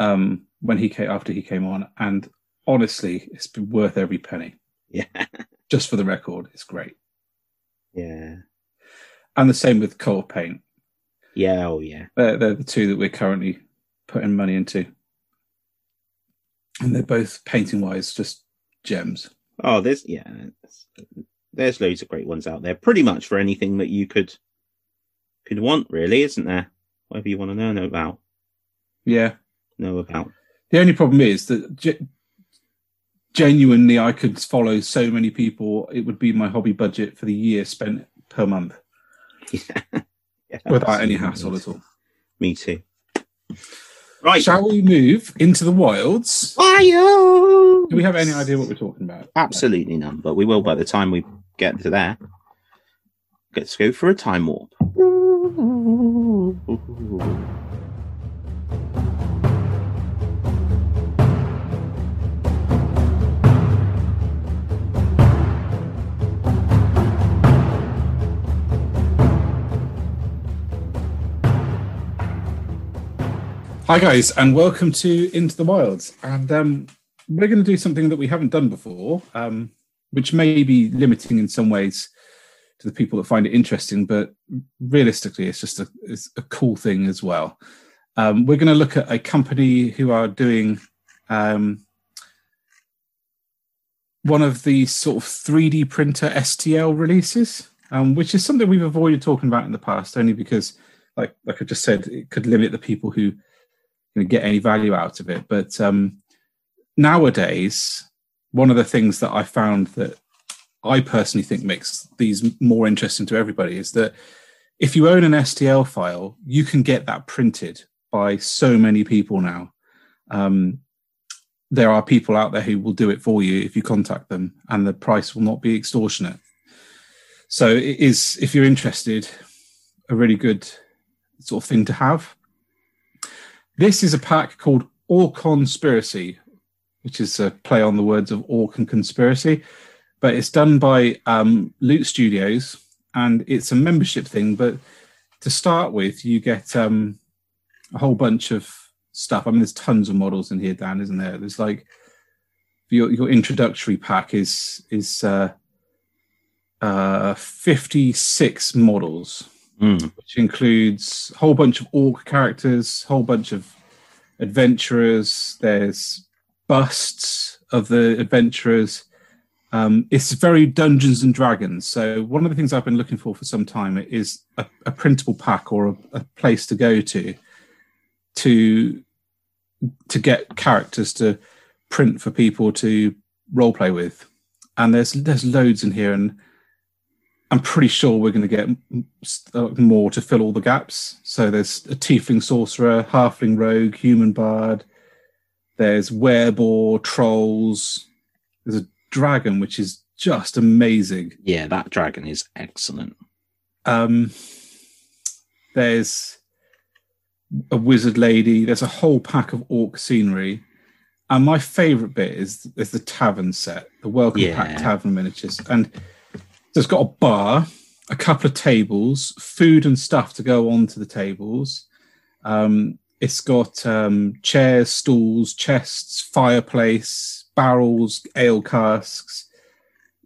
um, when he came, after he came on, and honestly, it's been worth every penny. Yeah, just for the record, it's great. Yeah, and the same with Coal Paint. Yeah, oh yeah. They're, they're the two that we're currently putting money into. And they're both, painting-wise, just gems. Oh, there's, yeah. There's loads of great ones out there, pretty much for anything that you could could want, really, isn't there? Whatever you want to know, know about. Yeah. Know about. The only problem is that ge genuinely I could follow so many people, it would be my hobby budget for the year spent per month. Yeah. Yeah, without any hassle at all. Me too. Right. Shall we move into the wilds? Wilds! Do we have any idea what we're talking about? Absolutely none, but we will by the time we get to there. Let's go for a time warp. Hi guys, and welcome to Into the Wilds. And um, we're going to do something that we haven't done before, um, which may be limiting in some ways to the people that find it interesting, but realistically, it's just a, it's a cool thing as well. Um, we're going to look at a company who are doing um, one of the sort of three D printer S T L releases, um, which is something we've avoided talking about in the past, only because, like, like I just said, it could limit the people who going to get any value out of it. But um, nowadays, one of the things that I found that I personally think makes these more interesting to everybody is that if you own an S T L file, you can get that printed by so many people now. Um, there are people out there who will do it for you if you contact them, and the price will not be extortionate. So it is, if you're interested, a really good sort of thing to have. This is a pack called Orconspiracy, which is a play on the words of Orc and Conspiracy, but it's done by um, Loot Studios, and it's a membership thing. But to start with, you get um, a whole bunch of stuff. I mean, there's tons of models in here, Dan, isn't there? There's like your, your introductory pack is is uh, uh, fifty-six models. Mm. Which includes a whole bunch of orc characters, a whole bunch of adventurers. There's busts of the adventurers. Um, it's very Dungeons and Dragons. So one of the things I've been looking for for some time is a, a printable pack or a, a place to go to to to get characters to print for people to roleplay with. And there's there's loads in here, and I'm pretty sure we're going to get more to fill all the gaps. So there's a tiefling sorcerer, halfling rogue, human bard. There's werebore, trolls. There's a dragon, which is just amazing. Yeah, that dragon is excellent. Um, there's a wizard lady. There's a whole pack of orc scenery. And my favourite bit is, is the tavern set, the welcome yeah. pack tavern miniatures. And there's got a bar, a couple of tables, food and stuff to go on to the tables. Um, it's got um, chairs, stools, chests, fireplace, barrels, ale casks,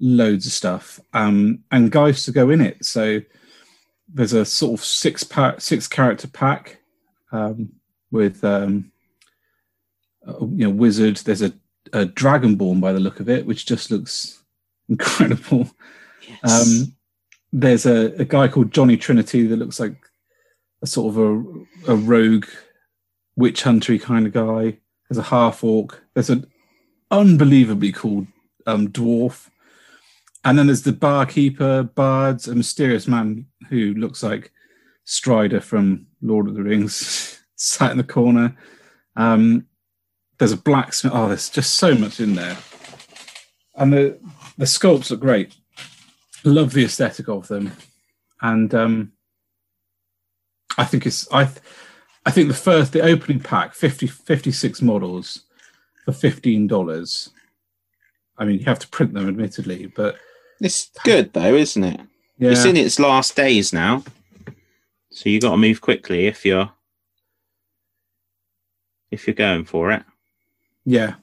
loads of stuff, um, and guys to go in it. So there's a sort of six pack, six character pack um, with um, a, you know, wizard. There's a, a dragonborn by the look of it, which just looks incredible. Yes. Um, there's a, a guy called Johnny Trinity that looks like a sort of a, a rogue witch huntery kind of guy. There's a half orc. There's an unbelievably cool um, dwarf. And then there's the barkeeper, bards, a mysterious man who looks like Strider from Lord of the Rings, sat in the corner. Um, there's a blacksmith. Oh, there's just so much in there. And the, the sculpts look great. Love the aesthetic of them, and um, I think it's I. Th I think the first, the opening pack, fifty, fifty-six models for fifteen dollars. I mean, you have to print them, admittedly, but it's good though, isn't it? Yeah. It's in its last days now, so you got to move quickly if you're if you're going for it. Yeah,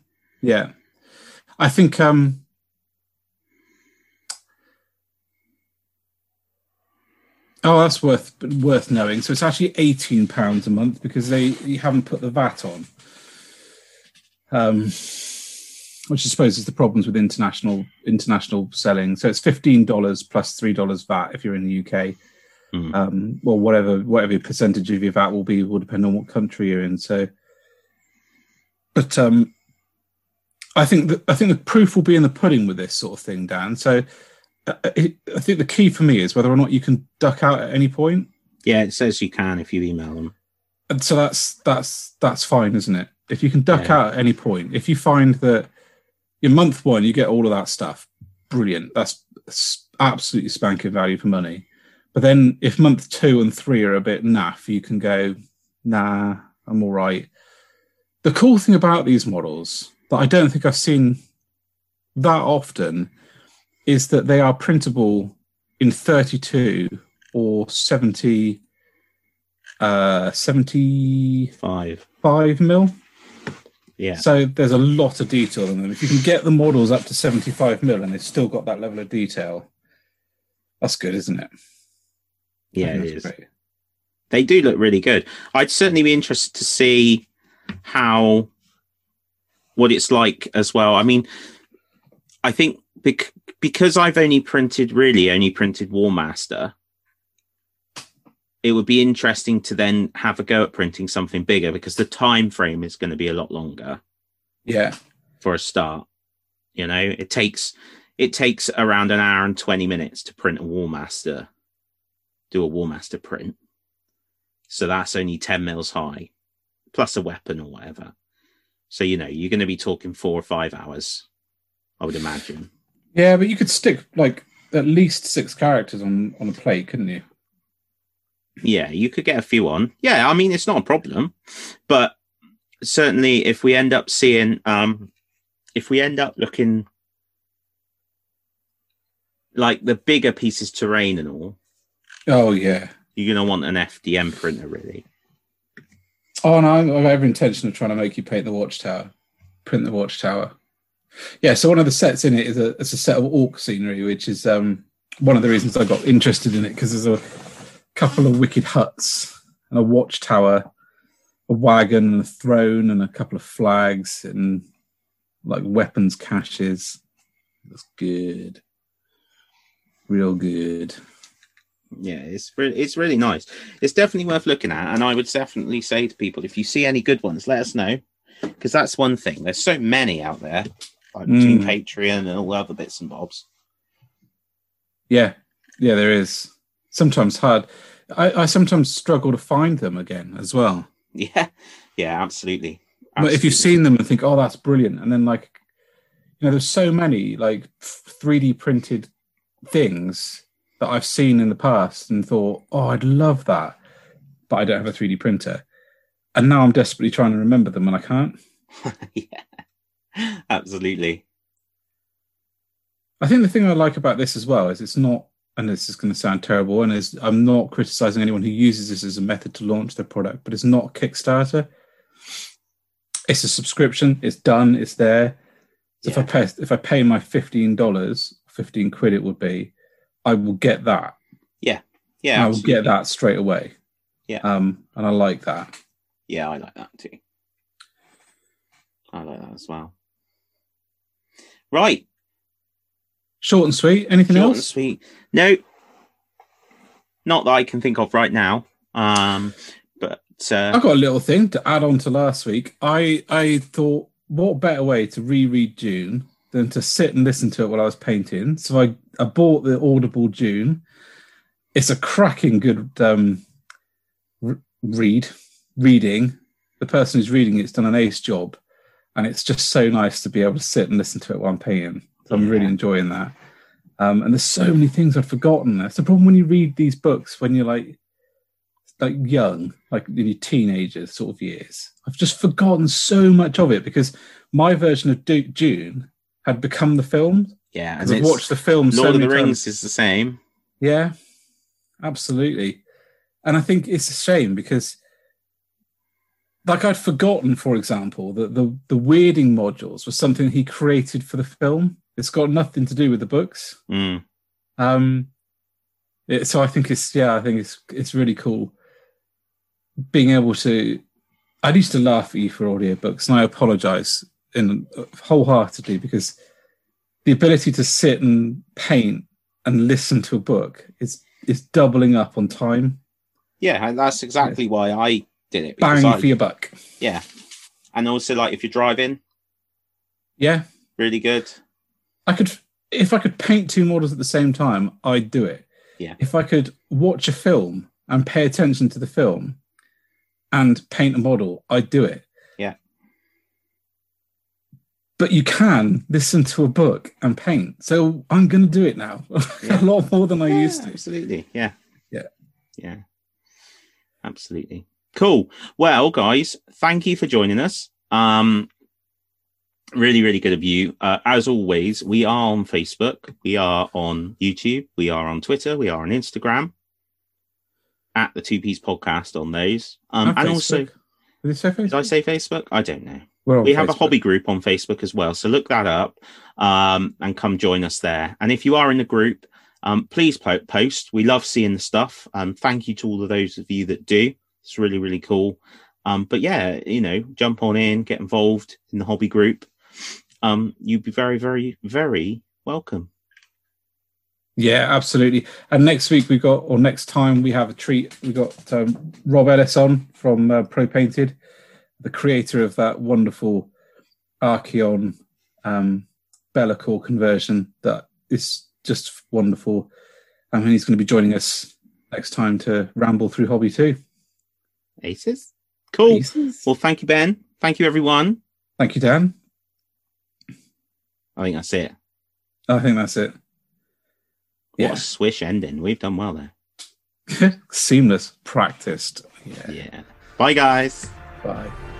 yeah. I think um. Oh, that's worth worth knowing. So it's actually eighteen pounds a month because they you haven't put the V A T on. Um, which I suppose is the problems with international international selling. So it's fifteen dollars plus three dollars V A T if you're in the U K. Mm. Um, well, whatever whatever percentage of your V A T will be will depend on what country you're in. So, but um, I think that, I think the proof will be in the pudding with this sort of thing, Dan. So uh, it, I think the key for me is whether or not you can duck out at any point. Yeah, it says you can if you email them. And so that's that's that's fine, isn't it? If you can duck yeah. out at any point, if you find that in month one you get all of that stuff, brilliant. That's absolutely spanking value for money. But then if month two and three are a bit naff, you can go, nah, I'm all right. The cool thing about these models that I don't think I've seen that often is that they are printable in thirty-two or seventy uh seventy-five five mil. Yeah. So there's a lot of detail in them. If you can get the models up to seventy-five mil and they've still got that level of detail, that's good, isn't it? Yeah, it is. Great. They do look really good. I'd certainly be interested to see how what it's like as well. I mean, I think bec- because I've only printed, really only printed Warmaster, it would be interesting to then have a go at printing something bigger, because the time frame is going to be a lot longer. Yeah. For a start, you know, it takes, it takes around an hour and twenty minutes to print a Warmaster, do a Warmaster print. So that's only ten mils high, plus a weapon or whatever. So, you know, you're going to be talking four or five hours, I would imagine. Yeah, but you could stick like at least six characters on, on a plate, couldn't you? Yeah, you could get a few on. Yeah, I mean, it's not a problem. But certainly if we end up seeing, um, if we end up looking like the bigger pieces, terrain and all. Oh, yeah. You're going to want an F D M printer, really. Oh, no, I have every intention of trying to make you paint the Watchtower, print the Watchtower. Yeah, so one of the sets in it is a, it's a set of orc scenery, which is um, one of the reasons I got interested in it, because there's a couple of wicked huts and a watchtower, a wagon and a throne and a couple of flags and like weapons caches. That's good. Real good. Yeah, it's re- it's really nice. It's definitely worth looking at, and I would definitely say to people, if you see any good ones, let us know, because that's one thing. There's so many out there, like mm. between Patreon and all the other bits and bobs. Yeah, yeah, there is. Sometimes hard. I, I sometimes struggle to find them again as well. Yeah, yeah, absolutely. absolutely. But if you've seen them and think, oh, that's brilliant, and then like, you know, there's so many like three D printed things that I've seen in the past and thought, oh, I'd love that, but I don't have a three D printer. And now I'm desperately trying to remember them and I can't. Yeah, absolutely. I think the thing I like about this as well is it's not, and this is going to sound terrible, and is, I'm not criticizing anyone who uses this as a method to launch their product, but it's not Kickstarter. It's a subscription. It's done. It's there. So yeah. if I pay, if I pay my fifteen dollars, fifteen quid it would be, I will get that. Yeah. Yeah. And I will absolutely. get that straight away. Yeah. Um, and I like that. Yeah, I like that too. I like that as well. Right. Short and sweet. Anything Short else? Short and sweet. No. Not that I can think of right now. Um, but uh... I've got a little thing to add on to last week. I, I thought, what better way to reread Dune than to sit and listen to it while I was painting. So I, I bought the Audible Dune. It's a cracking good um, r- read, reading. The person who's reading it's done an ace job, and it's just so nice to be able to sit and listen to it while I'm painting. So I'm yeah. really enjoying that. Um, and there's so many things I've forgotten. That's the problem when you read these books when you're like, like young, like in your teenager sort of years. I've just forgotten so much of it because my version of D- Dune had become the film. Yeah, and I've watched the film. Lord so of the Rings times. Is the same. Yeah, absolutely. And I think it's a shame because, like, I'd forgotten, for example, that the the weirding modules was something he created for the film. It's got nothing to do with the books. Mm. Um, it, so I think it's yeah, I think it's it's really cool being able to. I used to laugh at you for audiobooks, and I apologise in wholeheartedly, because the ability to sit and paint and listen to a book is is doubling up on time. Yeah, and that's exactly yeah. why I did it. Bang I, for your buck. Yeah, and also like if you're driving. Yeah. Really good. I could if I could paint two models at the same time, I'd do it. Yeah. If I could watch a film and pay attention to the film and paint a model, I'd do it. Yeah. But you can listen to a book and paint. So I'm going to do it now. Yeah. A lot more than I yeah, used to. Absolutely. Yeah. Yeah. Yeah. Absolutely. Cool. Well, guys, thank you for joining us. Um, Really, really good of you. Uh, as always, we are on Facebook. We are on YouTube. We are on Twitter. We are on Instagram. At the Two Piece Podcast on those. Um, and, and also, did, say did I say Facebook? I don't know. We Facebook. have a hobby group on Facebook as well. So look that up um, and come join us there. And if you are in the group, um, please post. We love seeing the stuff. Um, thank you to all of those of you that do. It's really, really cool. Um, but yeah, you know, jump on in, get involved in the hobby group. Um, you'd be very, very, very welcome. Yeah, absolutely. And next week we got, or next time we have a treat. We got um, Rob Ellis on from uh, Pro Painted, the creator of that wonderful Archeon um, Bellicor conversion that is just wonderful. I mean, he's going to be joining us next time to ramble through Hobby Two. Aces, cool. Aces. Well, thank you, Ben. Thank you, everyone. Thank you, Dan. I think that's it. I think that's it. Yeah. What a swish ending. We've done well there. Seamless. Practiced. Yeah. yeah. Bye, guys. Bye.